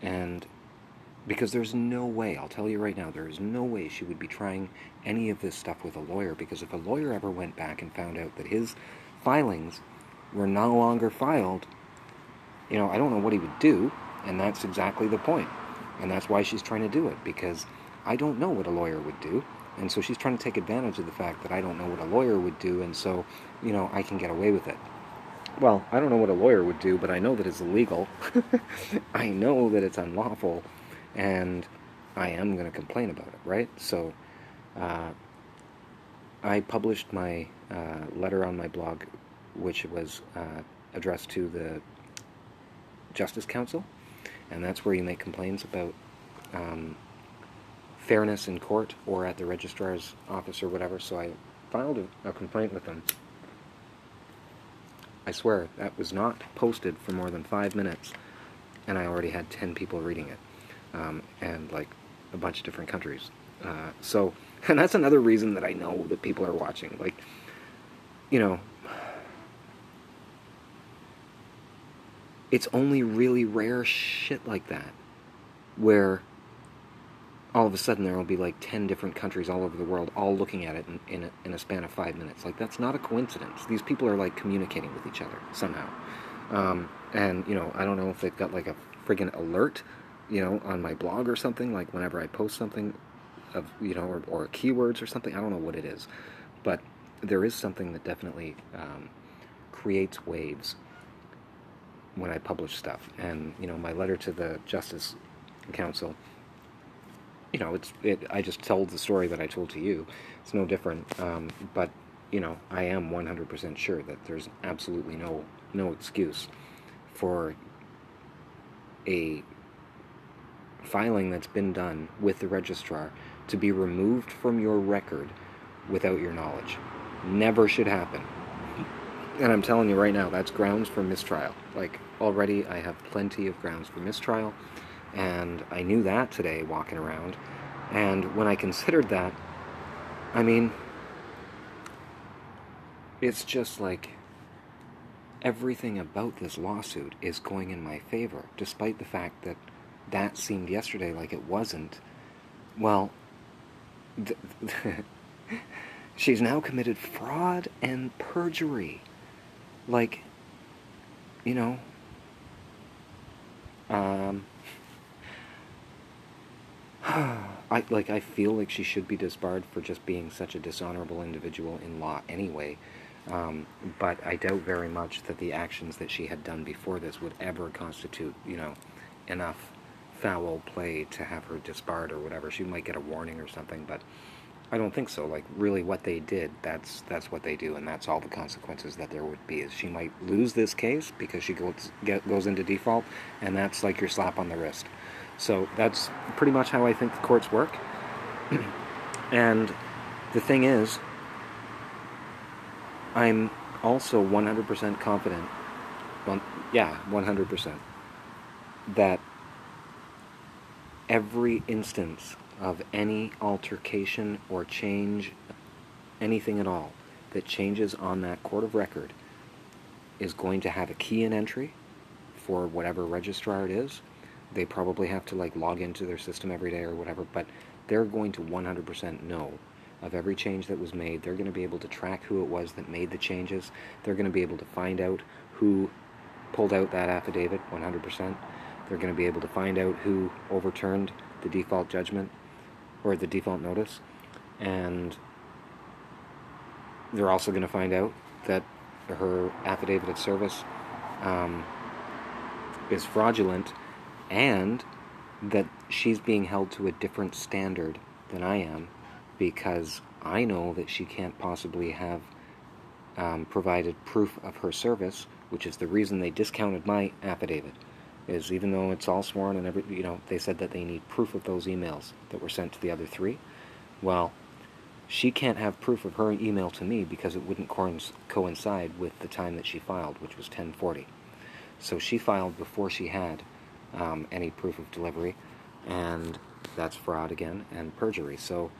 And because there's no way, I'll tell you right now, there is no way she would be trying any of this stuff with a lawyer, because if a lawyer ever went back and found out that his filings were no longer filed, you know, I don't know what he would do, and that's exactly the point. And that's why she's trying to do it, because I don't know what a lawyer would do, and so she's trying to take advantage of the fact that I don't know what a lawyer would do, and so, you know, I can get away with it. Well, I don't know what a lawyer would do, but I know that it's illegal. I know that it's unlawful, and I am going to complain about it, right? So, uh, I published my uh, letter on my blog, which was uh, addressed to the Justice Council, and that's where you make complaints about um, fairness in court or at the registrar's office or whatever, so I filed a, a complaint with them. I swear, that was not posted for more than five minutes, and I already had ten people reading it. Um, and like a bunch of different countries. Uh, so, and that's another reason that I know that people are watching. Like, you know, it's only really rare shit like that where all of a sudden there will be like ten different countries all over the world all looking at it in, in, a, in a span of five minutes. Like, that's not a coincidence. These people are like communicating with each other somehow. Um, and, you know, I don't know if they've got like a friggin' alert, you know, on my blog or something, like whenever I post something of, you know, or, or keywords or something, I don't know what it is, but there is something that definitely um, creates waves when I publish stuff. And, you know, my letter to the Justice Council, you know, it's, it, I just told the story that I told to you. It's no different, um, but, you know, I am one hundred percent sure that there's absolutely no, no excuse for a filing that's been done with the registrar to be removed from your record without your knowledge. Never should happen. And I'm telling you right now, that's grounds for mistrial. Like, already I have plenty of grounds for mistrial, and I knew that today walking around. And when I considered that, I mean, it's just like everything about this lawsuit is going in my favor, despite the fact that that seemed yesterday like it wasn't. Well, th- she's now committed fraud and perjury. Like, you know, um, I like I feel like she should be disbarred for just being such a dishonorable individual in law anyway. Um, but I doubt very much that the actions that she had done before this would ever constitute, you know, enough foul play to have her disbarred or whatever. She might get a warning or something, but I don't think so. Like, really what they did, that's that's what they do, and that's all the consequences that there would be. Is she might lose this case because she goes get, goes into default, and that's like your slap on the wrist. So that's pretty much how I think the courts work. And the thing is, I'm also one hundred percent confident, well, yeah, one hundred percent, that every instance of any altercation or change, anything at all, that changes on that court of record is going to have a key in entry for whatever registrar it is. They probably have to like log into their system every day or whatever, but they're going to one hundred percent know of every change that was made. They're going to be able to track who it was that made the changes. They're going to be able to find out who pulled out that affidavit one hundred percent. They're going to be able to find out who overturned the default judgment or the default notice. And they're also going to find out that her affidavit of service um, is fraudulent and that she's being held to a different standard than I am, because I know that she can't possibly have um, provided proof of her service, which is the reason they discounted my affidavit. Is even though it's all sworn and every, you know, they said that they need proof of those emails that were sent to the other three. Well, she can't have proof of her email to me because it wouldn't coincide with the time that she filed, which was ten forty. So she filed before she had um, any proof of delivery, and that's fraud again and perjury. So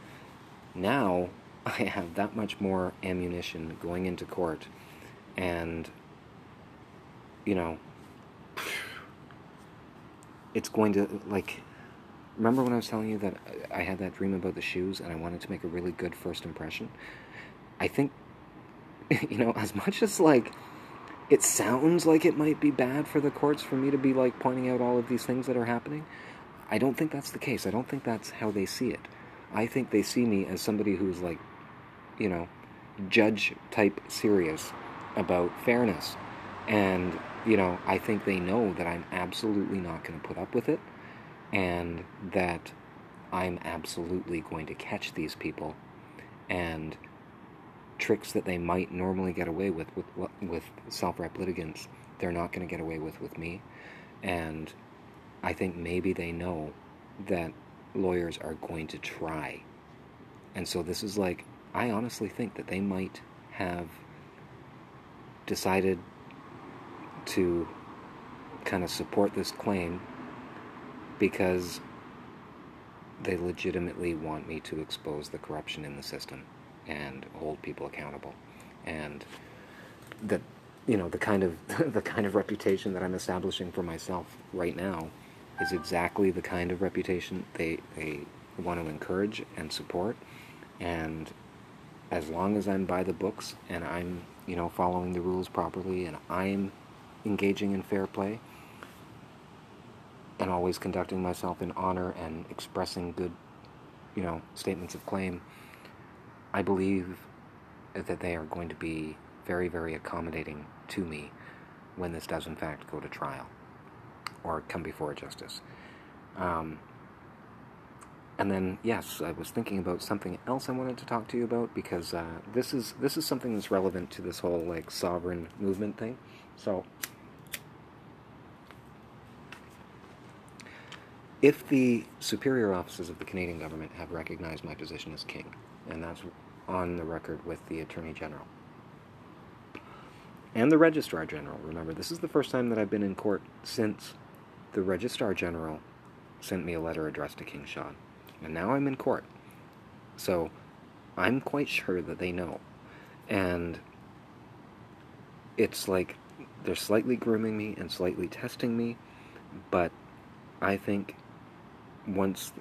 now I have that much more ammunition going into court, and you know, it's going to, like, remember when I was telling you that I had that dream about the shoes and I wanted to make a really good first impression? I think, you know, as much as, like, it sounds like it might be bad for the courts for me to be, like, pointing out all of these things that are happening, I don't think that's the case. I don't think that's how they see it. I think they see me as somebody who's, like, you know, judge-type serious about fairness. And, you know, I think they know that I'm absolutely not going to put up with it, and that I'm absolutely going to catch these people, and tricks that they might normally get away with with, with self-rep litigants, they're not going to get away with with me. And I think maybe they know that lawyers are going to try. And so this is like, I honestly think that they might have decided to kind of support this claim because they legitimately want me to expose the corruption in the system and hold people accountable, and that, you know, the kind of the kind of reputation that I'm establishing for myself right now is exactly the kind of reputation they they want to encourage and support. And as long as I'm by the books and I'm, you know, following the rules properly and I'm engaging in fair play and always conducting myself in honor and expressing good, you know, statements of claim, I believe that they are going to be very, very accommodating to me when this does in fact go to trial or come before a justice. Um, and then, yes, I was thinking about something else I wanted to talk to you about, because uh, this is this is something that's relevant to this whole, like, sovereign movement thing. So, if the superior offices of the Canadian government have recognized my position as king, and that's on the record with the Attorney General and the Registrar General, remember, this is the first time that I've been in court since the Registrar General sent me a letter addressed to King Sean, and now I'm in court. So, I'm quite sure that they know. And it's like, they're slightly grooming me and slightly testing me, but I think once,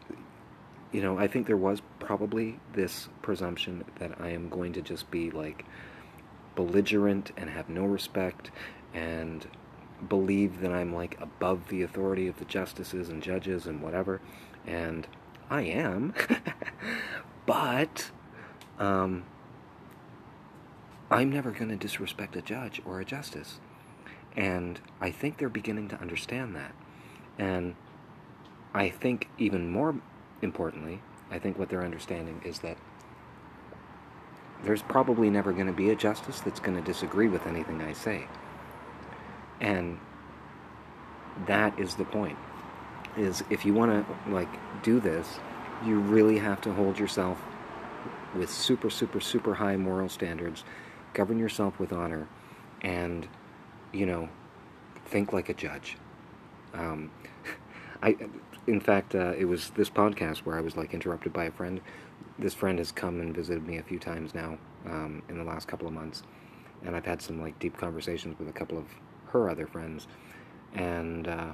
you know, I think there was probably this presumption that I am going to just be, like, belligerent and have no respect and believe that I'm, like, above the authority of the justices and judges and whatever, and I am, but, um, I'm never going to disrespect a judge or a justice. And I think they're beginning to understand that. And I think even more importantly, I think what they're understanding is that there's probably never going to be a justice that's going to disagree with anything I say. And that is the point, is if you want to, like, do this, you really have to hold yourself with super, super, super high moral standards, govern yourself with honor, and, you know, think like a judge. Um, I, in fact, uh, it was this podcast where I was, like, interrupted by a friend. This friend has come and visited me a few times now um, in the last couple of months, and I've had some, like, deep conversations with a couple of her other friends, and uh,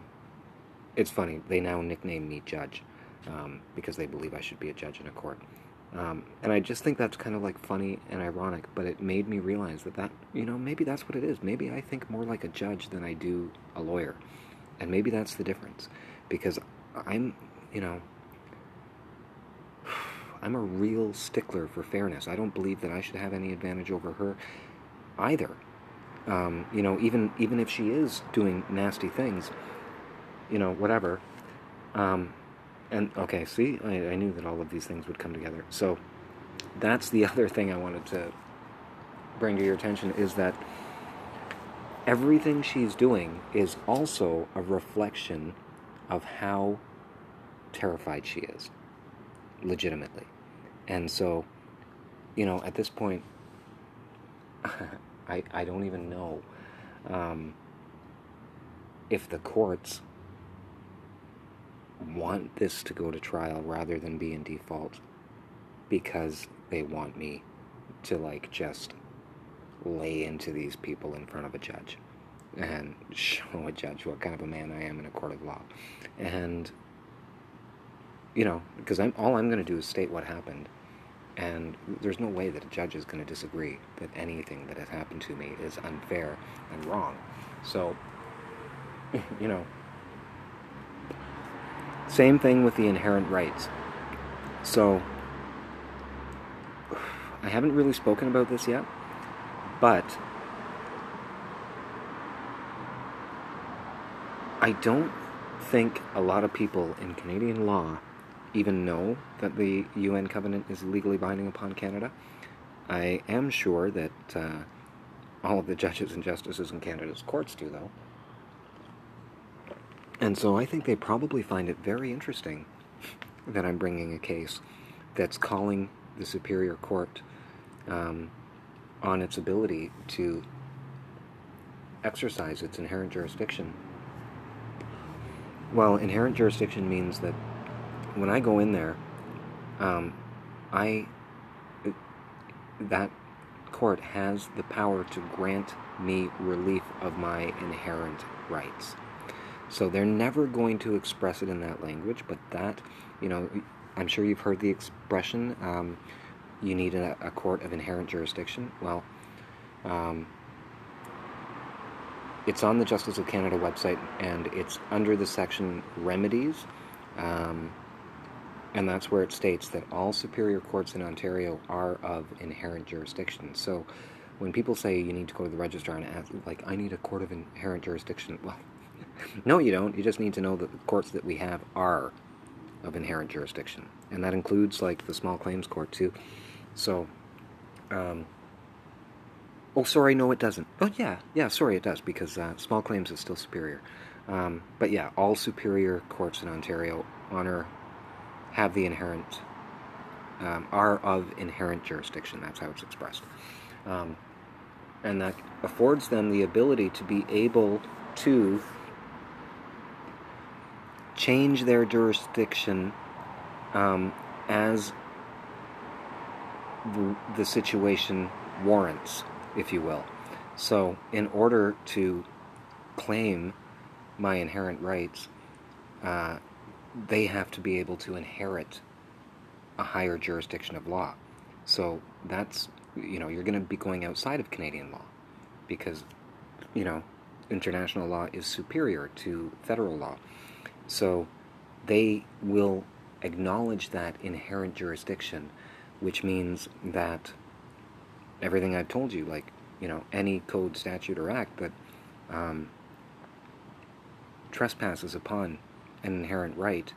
it's funny, they now nickname me Judge, um, because they believe I should be a judge in a court. Um, and I just think that's kind of like funny and ironic, but it made me realize that that, you know, maybe that's what it is. Maybe I think more like a judge than I do a lawyer. And maybe that's the difference, because I'm, you know, I'm a real stickler for fairness. I don't believe that I should have any advantage over her either. Um, you know, even, even if she is doing nasty things, you know, whatever. Um, and, okay, see, I, I knew that all of these things would come together. So that's the other thing I wanted to bring to your attention, is that everything she's doing is also a reflection of how terrified she is, legitimately. And so, you know, at this point, I, I don't even know um, if the courts want this to go to trial rather than be in default, because they want me to, like, just lay into these people in front of a judge and show a judge what kind of a man I am in a court of law. And, you know, because I'm, all I'm going to do is state what happened, and there's no way that a judge is going to disagree that anything that has happened to me is unfair and wrong. So, you know, same thing with the inherent rights. So, I haven't really spoken about this yet, but I don't think a lot of people in Canadian law even know that the U N Covenant is legally binding upon Canada. I am sure that uh, all of the judges and justices in Canada's courts do, though. And so I think they probably find it very interesting that I'm bringing a case that's calling the Superior Court um, on its ability to exercise its inherent jurisdiction. Well, inherent jurisdiction means that when I go in there, um, I that court has the power to grant me relief of my inherent rights. So they're never going to express it in that language, but that, you know, I'm sure you've heard the expression, um, you need a, a court of inherent jurisdiction. Well, um, it's on the Justice of Canada website, and it's under the section Remedies, um, and that's where it states that all superior courts in Ontario are of inherent jurisdiction. So when people say you need to go to the registrar and ask, like, I need a court of inherent jurisdiction, well, no, you don't. You just need to know that the courts that we have are of inherent jurisdiction. And that includes, like, the small claims court, too. So, um... Oh, sorry, no, it doesn't. Oh, yeah, yeah, sorry, it does, because uh, small claims is still superior. Um, but, yeah, all superior courts in Ontario honor, have the inherent, um, are of inherent jurisdiction. That's how it's expressed. Um, and that affords them the ability to be able to change their jurisdiction um, as the, the situation warrants, if you will. So, in order to claim my inherent rights, uh, they have to be able to inherit a higher jurisdiction of law. So, that's, you know, you're going to be going outside of Canadian law, because, you know, international law is superior to federal law. So they will acknowledge that inherent jurisdiction, which means that everything I've told you, like, you know, any code, statute, or act that um, trespasses upon an inherent right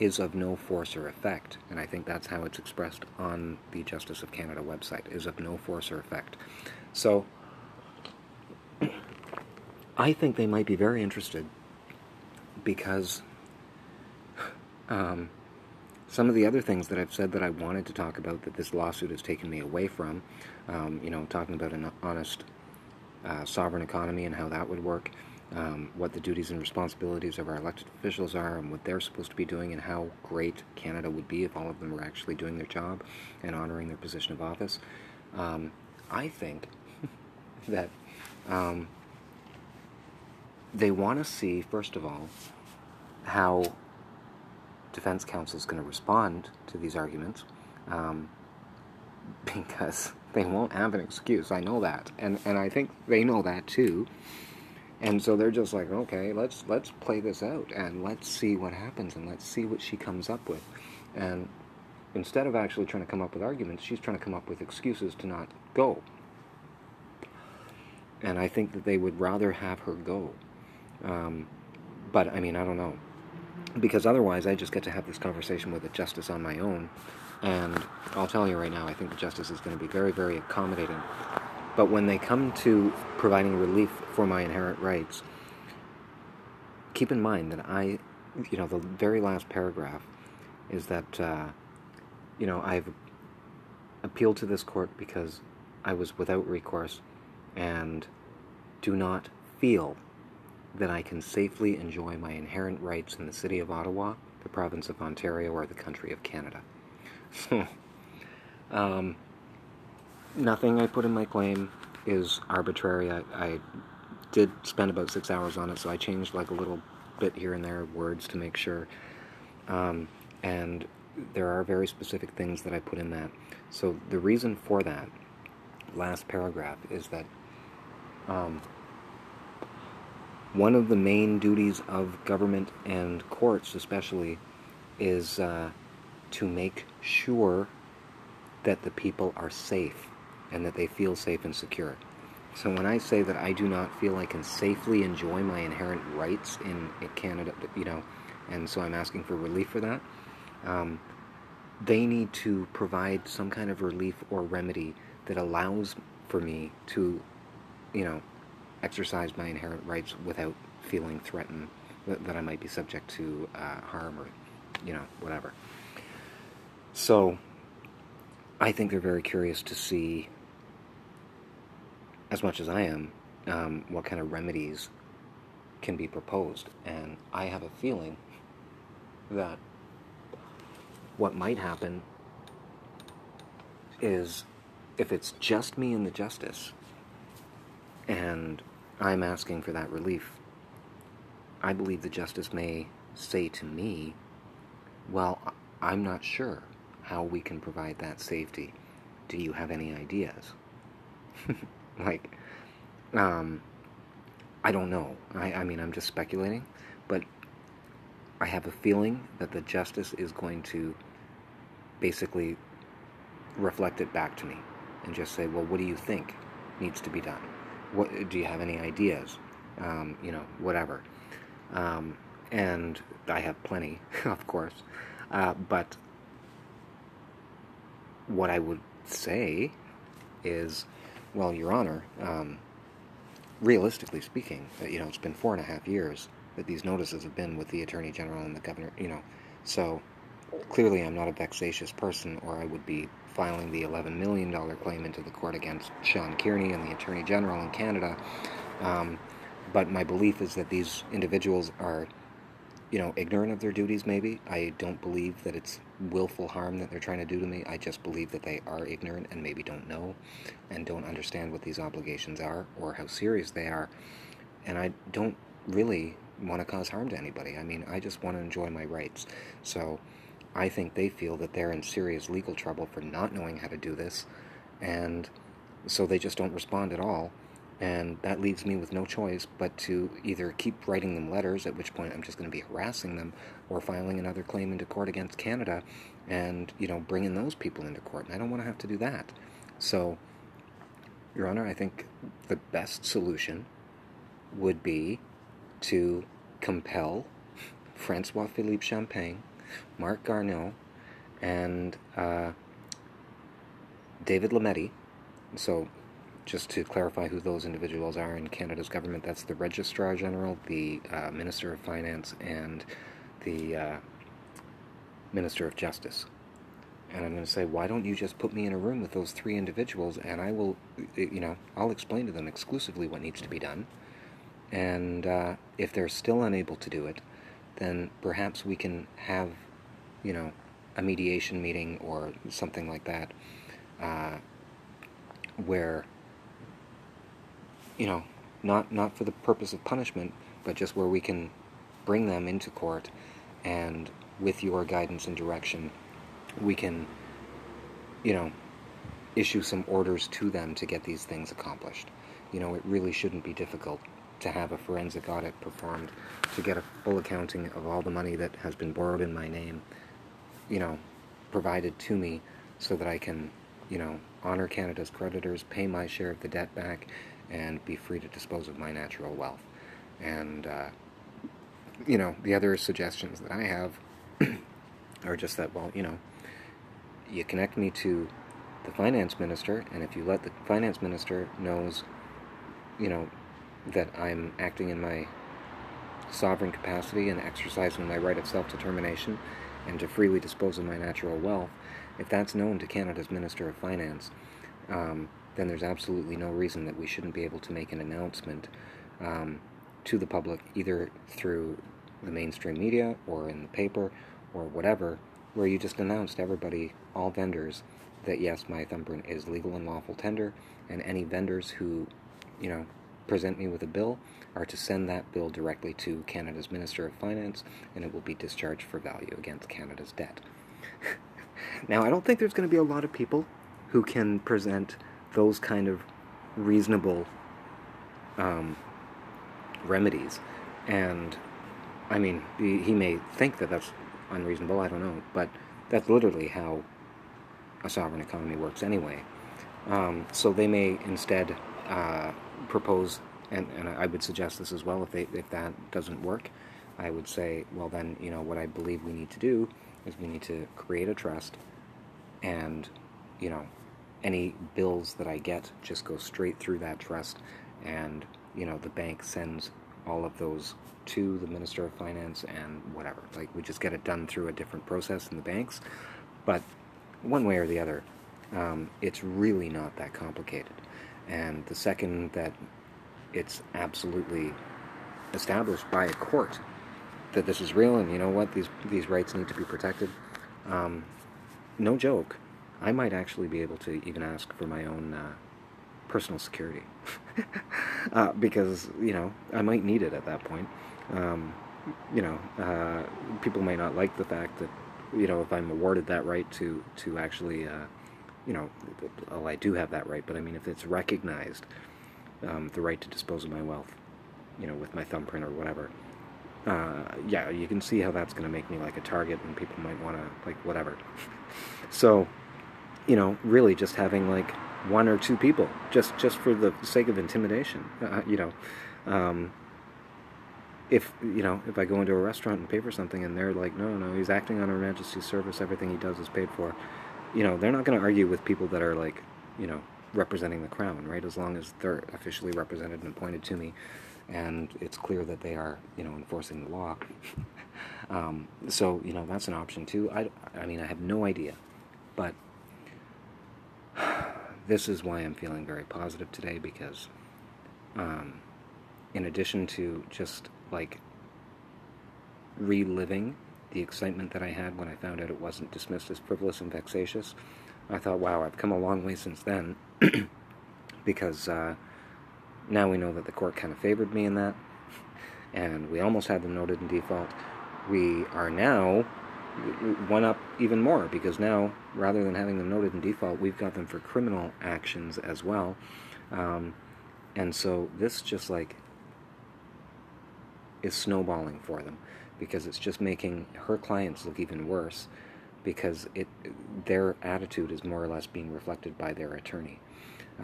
is of no force or effect. And I think that's how it's expressed on the Justice of Canada website, is of no force or effect. So I think they might be very interested, because Um, some of the other things that I've said that I wanted to talk about that this lawsuit has taken me away from, um, you know, talking about an honest uh, sovereign economy and how that would work, um, what the duties and responsibilities of our elected officials are and what they're supposed to be doing, and how great Canada would be if all of them were actually doing their job and honoring their position of office. Um, I think that um, they want to see, first of all, how defense counsel is going to respond to these arguments, um, because they won't have an excuse. I know that, and and I think they know that too. And so they're just like, okay, let's let's play this out, and let's see what happens, and let's see what she comes up with. And instead of actually trying to come up with arguments, she's trying to come up with excuses to not go. And I think that they would rather have her go. Um, but, I mean, I don't know. Because otherwise, I just get to have this conversation with the justice on my own. And I'll tell you right now, I think the justice is going to be very, very accommodating. But when they come to providing relief for my inherent rights, keep in mind that I, you know, the very last paragraph is that, uh, you know, I've appealed to this court because I was without recourse and do not feel that I can safely enjoy my inherent rights in the City of Ottawa, the province of Ontario, or the country of Canada. So, um... nothing I put in my claim is arbitrary. I, I did spend about six hours on it, so I changed like a little bit here and there, words to make sure. Um, and there are very specific things that I put in that. So the reason for that last paragraph is that um, one of the main duties of government and courts especially is uh, to make sure that the people are safe, and that they feel safe and secure. So when I say that I do not feel I can safely enjoy my inherent rights in, in Canada, you know, and so I'm asking for relief for that, um, they need to provide some kind of relief or remedy that allows for me to, you know, exercise my inherent rights without feeling threatened that, that I might be subject to uh, harm or, you know, whatever. So I think they're very curious to see, as much as I am, um, what kind of remedies can be proposed. And I have a feeling that what might happen is, if it's just me and the justice, and I'm asking for that relief, I believe the justice may say to me, well, I'm not sure how we can provide that safety. Do you have any ideas? Like, um, I don't know. I, I mean, I'm just speculating, but I have a feeling that the justice is going to basically reflect it back to me and just say, well, what do you think needs to be done? What, do you have any ideas? Um, you know, whatever. Um, and I have plenty, of course. Uh, but what I would say is, well, Your Honor, um, realistically speaking, you know, it's been four and a half years that these notices have been with the Attorney General and the Governor, you know, so clearly I'm not a vexatious person, or I would be filing the eleven million dollars claim into the court against Sean Kearney and the Attorney General in Canada, um, but my belief is that these individuals are, you know, ignorant of their duties, maybe. I don't believe that it's willful harm that they're trying to do to me. I just believe that they are ignorant and maybe don't know and don't understand what these obligations are or how serious they are. And I don't really want to cause harm to anybody. I mean, I just want to enjoy my rights. So I think they feel that they're in serious legal trouble for not knowing how to do this. And so they just don't respond at all. And that leaves me with no choice but to either keep writing them letters, at which point I'm just going to be harassing them, or filing another claim into court against Canada and, you know, bringing those people into court. And I don't want to have to do that. So, Your Honor, I think the best solution would be to compel Francois-Philippe Champagne, Marc Garneau, and uh, David Lametti, so... just to clarify who those individuals are in Canada's government, that's the Registrar General, the uh, Minister of Finance, and the uh, Minister of Justice. And I'm going to say, why don't you just put me in a room with those three individuals, and I will, you know, I'll explain to them exclusively what needs to be done. And uh, if they're still unable to do it, then perhaps we can have, you know, a mediation meeting or something like that, uh, where... you know, not not for the purpose of punishment, but just where we can bring them into court and with your guidance and direction, we can, you know, issue some orders to them to get these things accomplished. You know, it really shouldn't be difficult to have a forensic audit performed, to get a full accounting of all the money that has been borrowed in my name, you know, provided to me so that I can, you know, honor Canada's creditors, pay my share of the debt back, and be free to dispose of my natural wealth. And, uh, you know, the other suggestions that I have are just that, well, you know, you connect me to the finance minister, and if you let the finance minister knows, you know, that I'm acting in my sovereign capacity and exercising my right of self-determination and to freely dispose of my natural wealth, if that's known to Canada's Minister of Finance, um, then there's absolutely no reason that we shouldn't be able to make an announcement um, to the public, either through the mainstream media or in the paper or whatever, where you just announce to everybody, all vendors, that yes, my thumbprint is legal and lawful tender, and any vendors who, you know, present me with a bill are to send that bill directly to Canada's Minister of Finance, and it will be discharged for value against Canada's debt. Now, I don't think there's going to be a lot of people who can present those kind of reasonable um, remedies, and I mean, he, he may think that that's unreasonable, I don't know, but that's literally how a sovereign economy works anyway. Um, so they may instead uh, propose, and, and I would suggest this as well, if, they, if that doesn't work, I would say, well then, you know, what I believe we need to do is we need to create a trust, and, you know, any bills that I get just go straight through that trust, and, you know, the bank sends all of those to the Minister of Finance and whatever. Like, we just get it done through a different process in the banks, but one way or the other, um, it's really not that complicated. And the second that it's absolutely established by a court that this is real and, you know what, these these rights need to be protected, um, no joke, I might actually be able to even ask for my own uh, personal security. uh, because, you know, I might need it at that point. Um, you know, uh, people may not like the fact that, you know, if I'm awarded that right to, to actually... Uh, you know, oh, I do have that right, but I mean, if it's recognized, um, the right to dispose of my wealth, you know, with my thumbprint or whatever, uh, yeah, you can see how that's going to make me like a target, and people might want to, like, whatever. So, you know, really just having, like, one or two people, just, just for the sake of intimidation, uh, you know, um, if, you know, if I go into a restaurant and pay for something, and they're like, no, no, he's acting on Her Majesty's service, everything he does is paid for, you know, they're not going to argue with people that are, like, you know, representing the Crown, right? As long as they're officially represented and appointed to me, and it's clear that they are, you know, enforcing the law. um, so, you know, that's an option, too. I, I mean, I have no idea, but this is why I'm feeling very positive today, because um, in addition to just, like, reliving the excitement that I had when I found out it wasn't dismissed as frivolous and vexatious, I thought, wow, I've come a long way since then, because uh, now we know that the court kind of favored me in that, and we almost had them noted in default. We are now one up even more, because now, rather than having them noted in default, we've got them for criminal actions as well, um, and so this just, like, is snowballing for them, because it's just making her clients look even worse, because it their attitude is more or less being reflected by their attorney.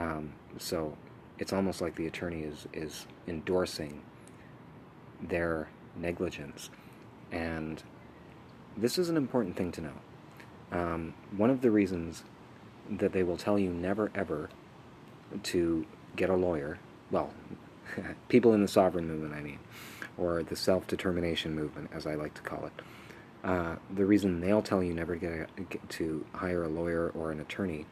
Um, so it's almost like the attorney is, is endorsing their negligence. And this is an important thing to know. Um, one of the reasons that they will tell you never ever to get a lawyer, well, people in the sovereign movement, I mean, or the self-determination movement, as I like to call it. Uh, the reason they'll tell you never to, get a, get to hire a lawyer or an attorney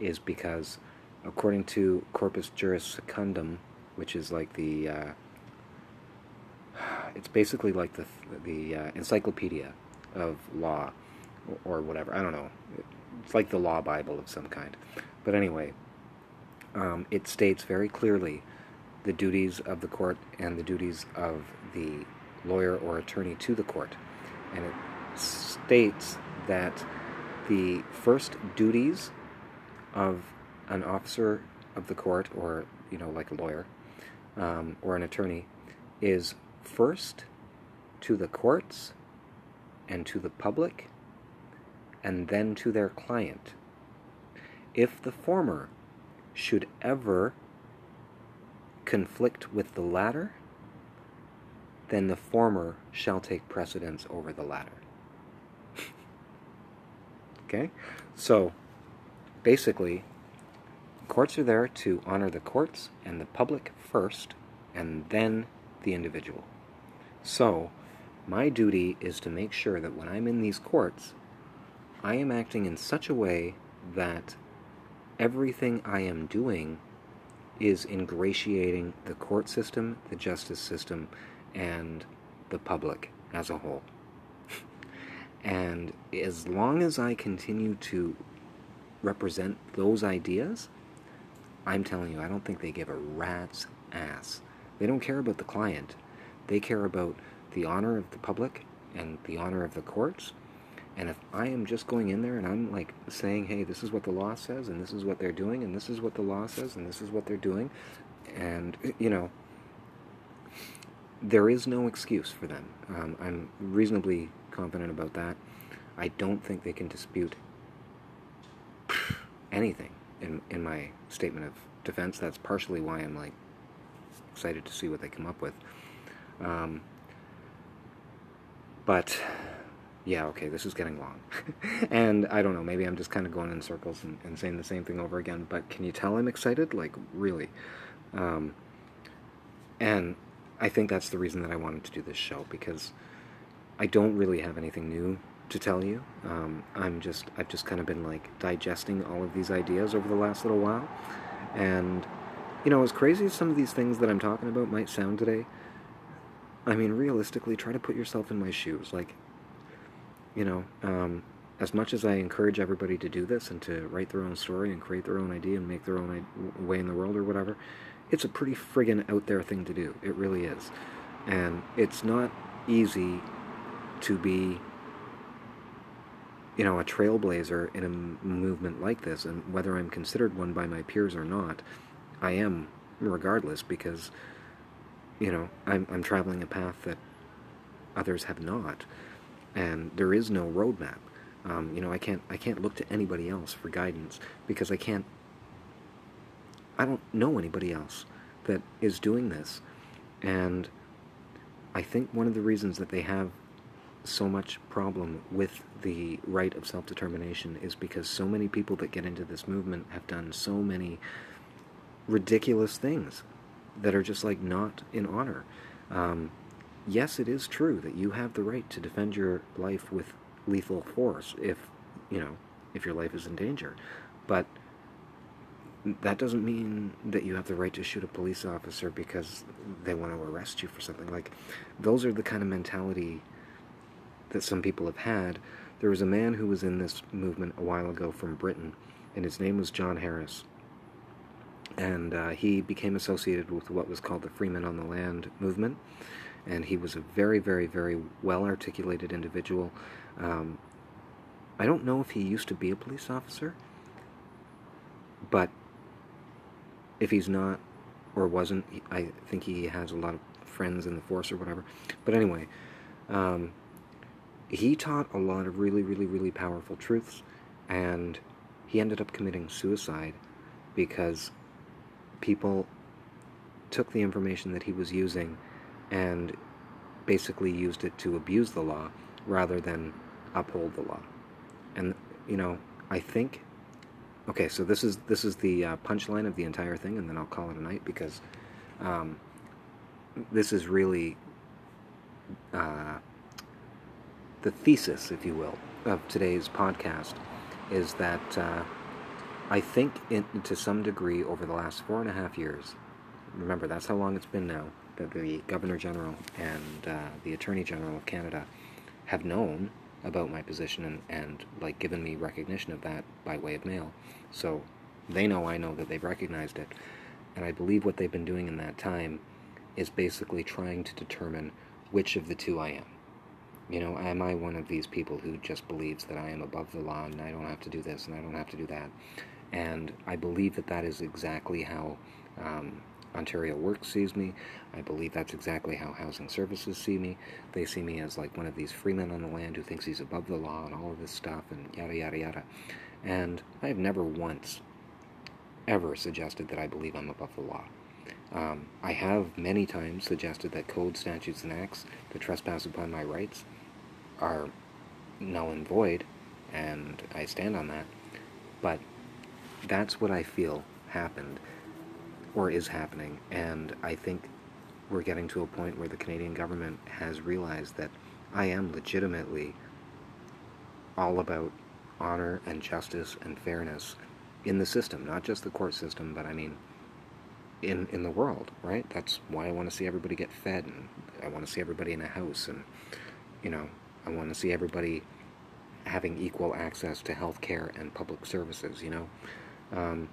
is because, according to Corpus Juris Secundum, which is like the, uh, it's basically like the the uh, encyclopedia of law, or, or whatever, I don't know, it's like the law Bible of some kind. But anyway, um, it states very clearly the duties of the court and the duties of the lawyer or attorney to the court. And it states that the first duties of an officer of the court, or, you know, like a lawyer, um, or an attorney, is first to the courts and to the public, and then to their client. If the former should ever conflict with the latter, then the former shall take precedence over the latter. Okay? So, basically, courts are there to honor the courts and the public first, and then the individual. So, my duty is to make sure that when I'm in these courts, I am acting in such a way that everything I am doing is ingratiating the court system, the justice system, and the public as a whole. And as long as I continue to represent those ideas, I'm telling you, I don't think they give a rat's ass. They don't care about the client. They care about the honor of the public and the honor of the courts. And if I am just going in there and I'm like saying, hey, this is what the law says, and this is what they're doing, and this is what the law says, and this is what they're doing, and, you know, there is no excuse for them. Um, I'm reasonably confident about that. I don't think they can dispute anything in, in my statement of defense. That's partially why I'm, like, excited to see what they come up with. Um, but... Yeah, okay, this is getting long. And I don't know, maybe I'm just kind of going in circles and, and saying the same thing over again, but can you tell I'm excited? Like, really. Um, and I think that's the reason that I wanted to do this show, because I don't really have anything new to tell you. Um, I'm just, I've just kind of been, like, digesting all of these ideas over the last little while. And, you know, as crazy as some of these things that I'm talking about might sound today, I mean, realistically, try to put yourself in my shoes. Like, you know, um, as much as I encourage everybody to do this and to write their own story and create their own idea and make their own way in the world or whatever, it's a pretty friggin' out there thing to do. It really is. And it's not easy to be, you know, a trailblazer in a m movement like this. And whether I'm considered one by my peers or not, I am regardless, because, you know, I'm, I'm traveling a path that others have not. And there is no roadmap. Um, you know, I can't I can't look to anybody else for guidance, because I can't, I don't know anybody else that is doing this. And I think one of the reasons that they have so much problem with the right of self-determination is because so many people that get into this movement have done so many ridiculous things that are just, like, not in honor. Um, Yes, it is true that you have the right to defend your life with lethal force if, you know, if your life is in danger. But that doesn't mean that you have the right to shoot a police officer because they want to arrest you for something. Like, those are the kind of mentality that some people have had. There was a man who was in this movement a while ago from Britain, and his name was John Harris. And uh, he became associated with what was called the Freeman on the Land movement. And he was a very, very, very well-articulated individual. Um, I don't know if he used to be a police officer, but if he's not or wasn't, I think he has a lot of friends in the force or whatever. But anyway, um, he taught a lot of really, really, really powerful truths, and he ended up committing suicide because people took the information that he was using and basically used it to abuse the law rather than uphold the law. And, you know, I think... Okay, so this is this is the uh, punchline of the entire thing, and then I'll call it a night, because um, this is really uh, the thesis, if you will, of today's podcast, is that uh, I think in, to some degree over the last four and a half years, remember, that's how long it's been now, that the Governor General and uh, the Attorney General of Canada have known about my position and, and, like, given me recognition of that by way of mail. So they know I know that they've recognized it. And I believe what they've been doing in that time is basically trying to determine which of the two I am. You know, am I one of these people who just believes that I am above the law and I don't have to do this and I don't have to do that? And I believe that that is exactly how um, Ontario Works sees me. I believe that's exactly how Housing Services see me. They see me as like one of these freemen on the land who thinks he's above the law and all of this stuff and yada, yada, yada. And I have never once ever suggested that I believe I'm above the law. Um, I have many times suggested that codes, statutes, and acts that trespass upon my rights are null and void, and I stand on that. But that's what I feel happened, or is happening, and I think we're getting to a point where the Canadian government has realized that I am legitimately all about honor and justice and fairness in the system, not just the court system, but I mean in in the world, right? That's why I want to see everybody get fed, and I want to see everybody in a house, and you know, I want to see everybody having equal access to health care and public services, you know? Um,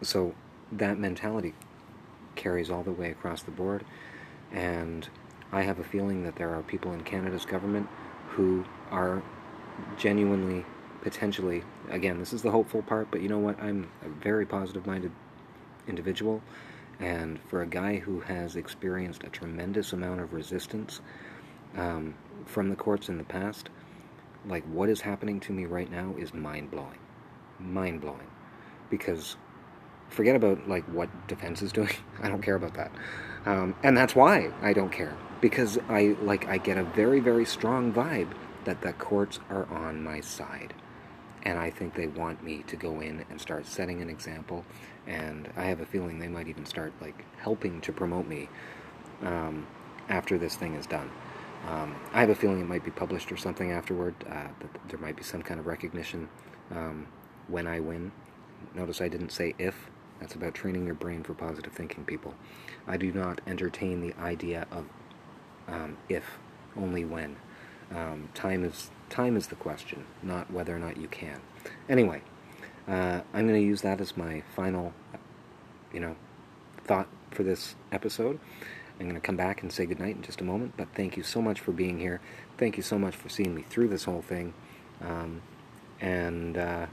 so that mentality carries all the way across the board, and I have a feeling that there are people in Canada's government who are genuinely, potentially, again, this is the hopeful part, but you know what, I'm a very positive-minded individual, and for a guy who has experienced a tremendous amount of resistance um, from the courts in the past, like what is happening to me right now is mind-blowing, mind-blowing, because forget about like what defense is doing, I don't care about that, um, and that's why I don't care, because I like I get a very, very strong vibe that the courts are on my side. And I think they want me to go in and start setting an example, and I have a feeling they might even start like helping to promote me um, after this thing is done. Um, I have a feeling it might be published or something afterward, uh, that there might be some kind of recognition um, when I win. Notice I didn't say if. That's about training your brain for positive thinking, people. I do not entertain the idea of um, if, only when. Um, time is... Time is the question, not whether or not you can. Anyway, uh, I'm going to use that as my final, you know, thought for this episode. I'm going to come back and say goodnight in just a moment, but thank you so much for being here. Thank you so much for seeing me through this whole thing. Um, and, uh,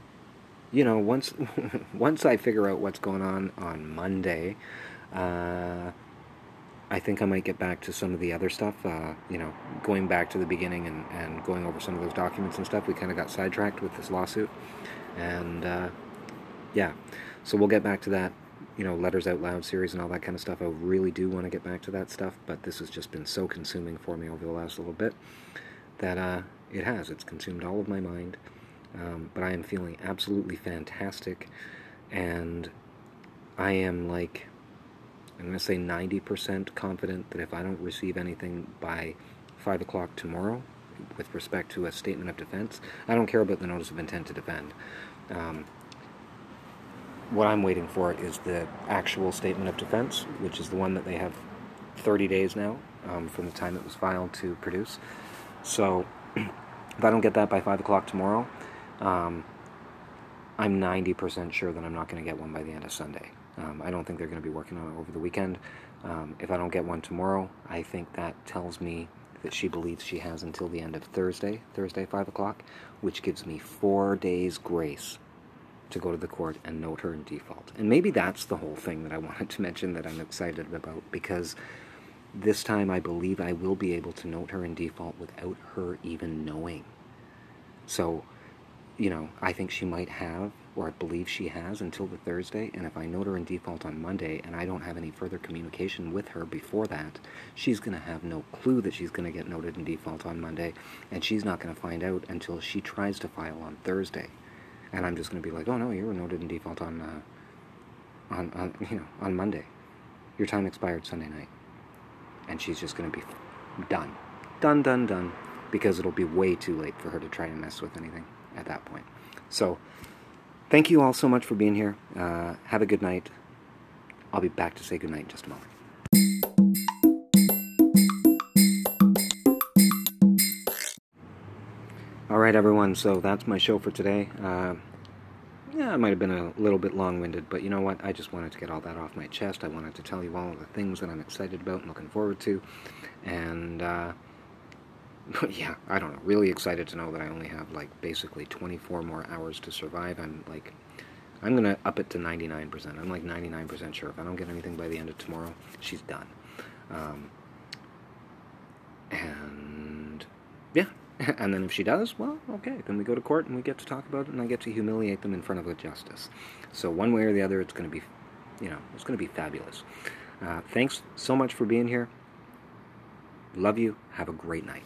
you know, once once I figure out what's going on on Monday, uh, I think I might get back to some of the other stuff, uh, you know, going back to the beginning and, and going over some of those documents and stuff. We kind of got sidetracked with this lawsuit, and, uh, yeah, so we'll get back to that, you know, Letters Out Loud series and all that kind of stuff. I really do want to get back to that stuff, but this has just been so consuming for me over the last little bit that uh, it has. It's consumed all of my mind, um, but I am feeling absolutely fantastic, and I am, like... I'm going to say ninety percent confident that if I don't receive anything by five o'clock tomorrow with respect to a statement of defense, I don't care about the Notice of Intent to Defend. Um, what I'm waiting for is the actual statement of defense, which is the one that they have thirty days now um, from the time it was filed to produce. So if I don't get that by five o'clock tomorrow, um, I'm ninety percent sure that I'm not going to get one by the end of Sunday. Um, I don't think they're going to be working on it over the weekend. Um, if I don't get one tomorrow, I think that tells me that she believes she has until the end of Thursday, Thursday five o'clock, which gives me four days grace to go to the court and note her in default. And maybe that's the whole thing that I wanted to mention that I'm excited about, because this time I believe I will be able to note her in default without her even knowing. So, you know, I think she might have, or I believe she has, until the Thursday, and if I note her in default on Monday and I don't have any further communication with her before that, she's going to have no clue that she's going to get noted in default on Monday, and she's not going to find out until she tries to file on Thursday. And I'm just going to be like, oh no, you were noted in default on, uh, on, on, you know, on Monday. Your time expired Sunday night. And she's just going to be done. Done, done, done. Because it'll be way too late for her to try to mess with anything at that point. So... thank you all so much for being here. Uh, have a good night. I'll be back to say good night in just a moment. All right, everyone. So that's my show for today. Uh, yeah, it might have been a little bit long-winded, but you know what? I just wanted to get all that off my chest. I wanted to tell you all the things that I'm excited about and looking forward to. And uh, yeah, I don't know, really excited to know that I only have, like, basically twenty-four more hours to survive. I'm, like, I'm going to up it to ninety-nine percent. I'm, like, ninety-nine percent sure. If I don't get anything by the end of tomorrow, she's done. Um, and, yeah. And then if she does, well, okay, then we go to court and we get to talk about it and I get to humiliate them in front of a justice. So one way or the other, it's going to be, you know, it's going to be fabulous. Uh, thanks so much for being here. Love you. Have a great night.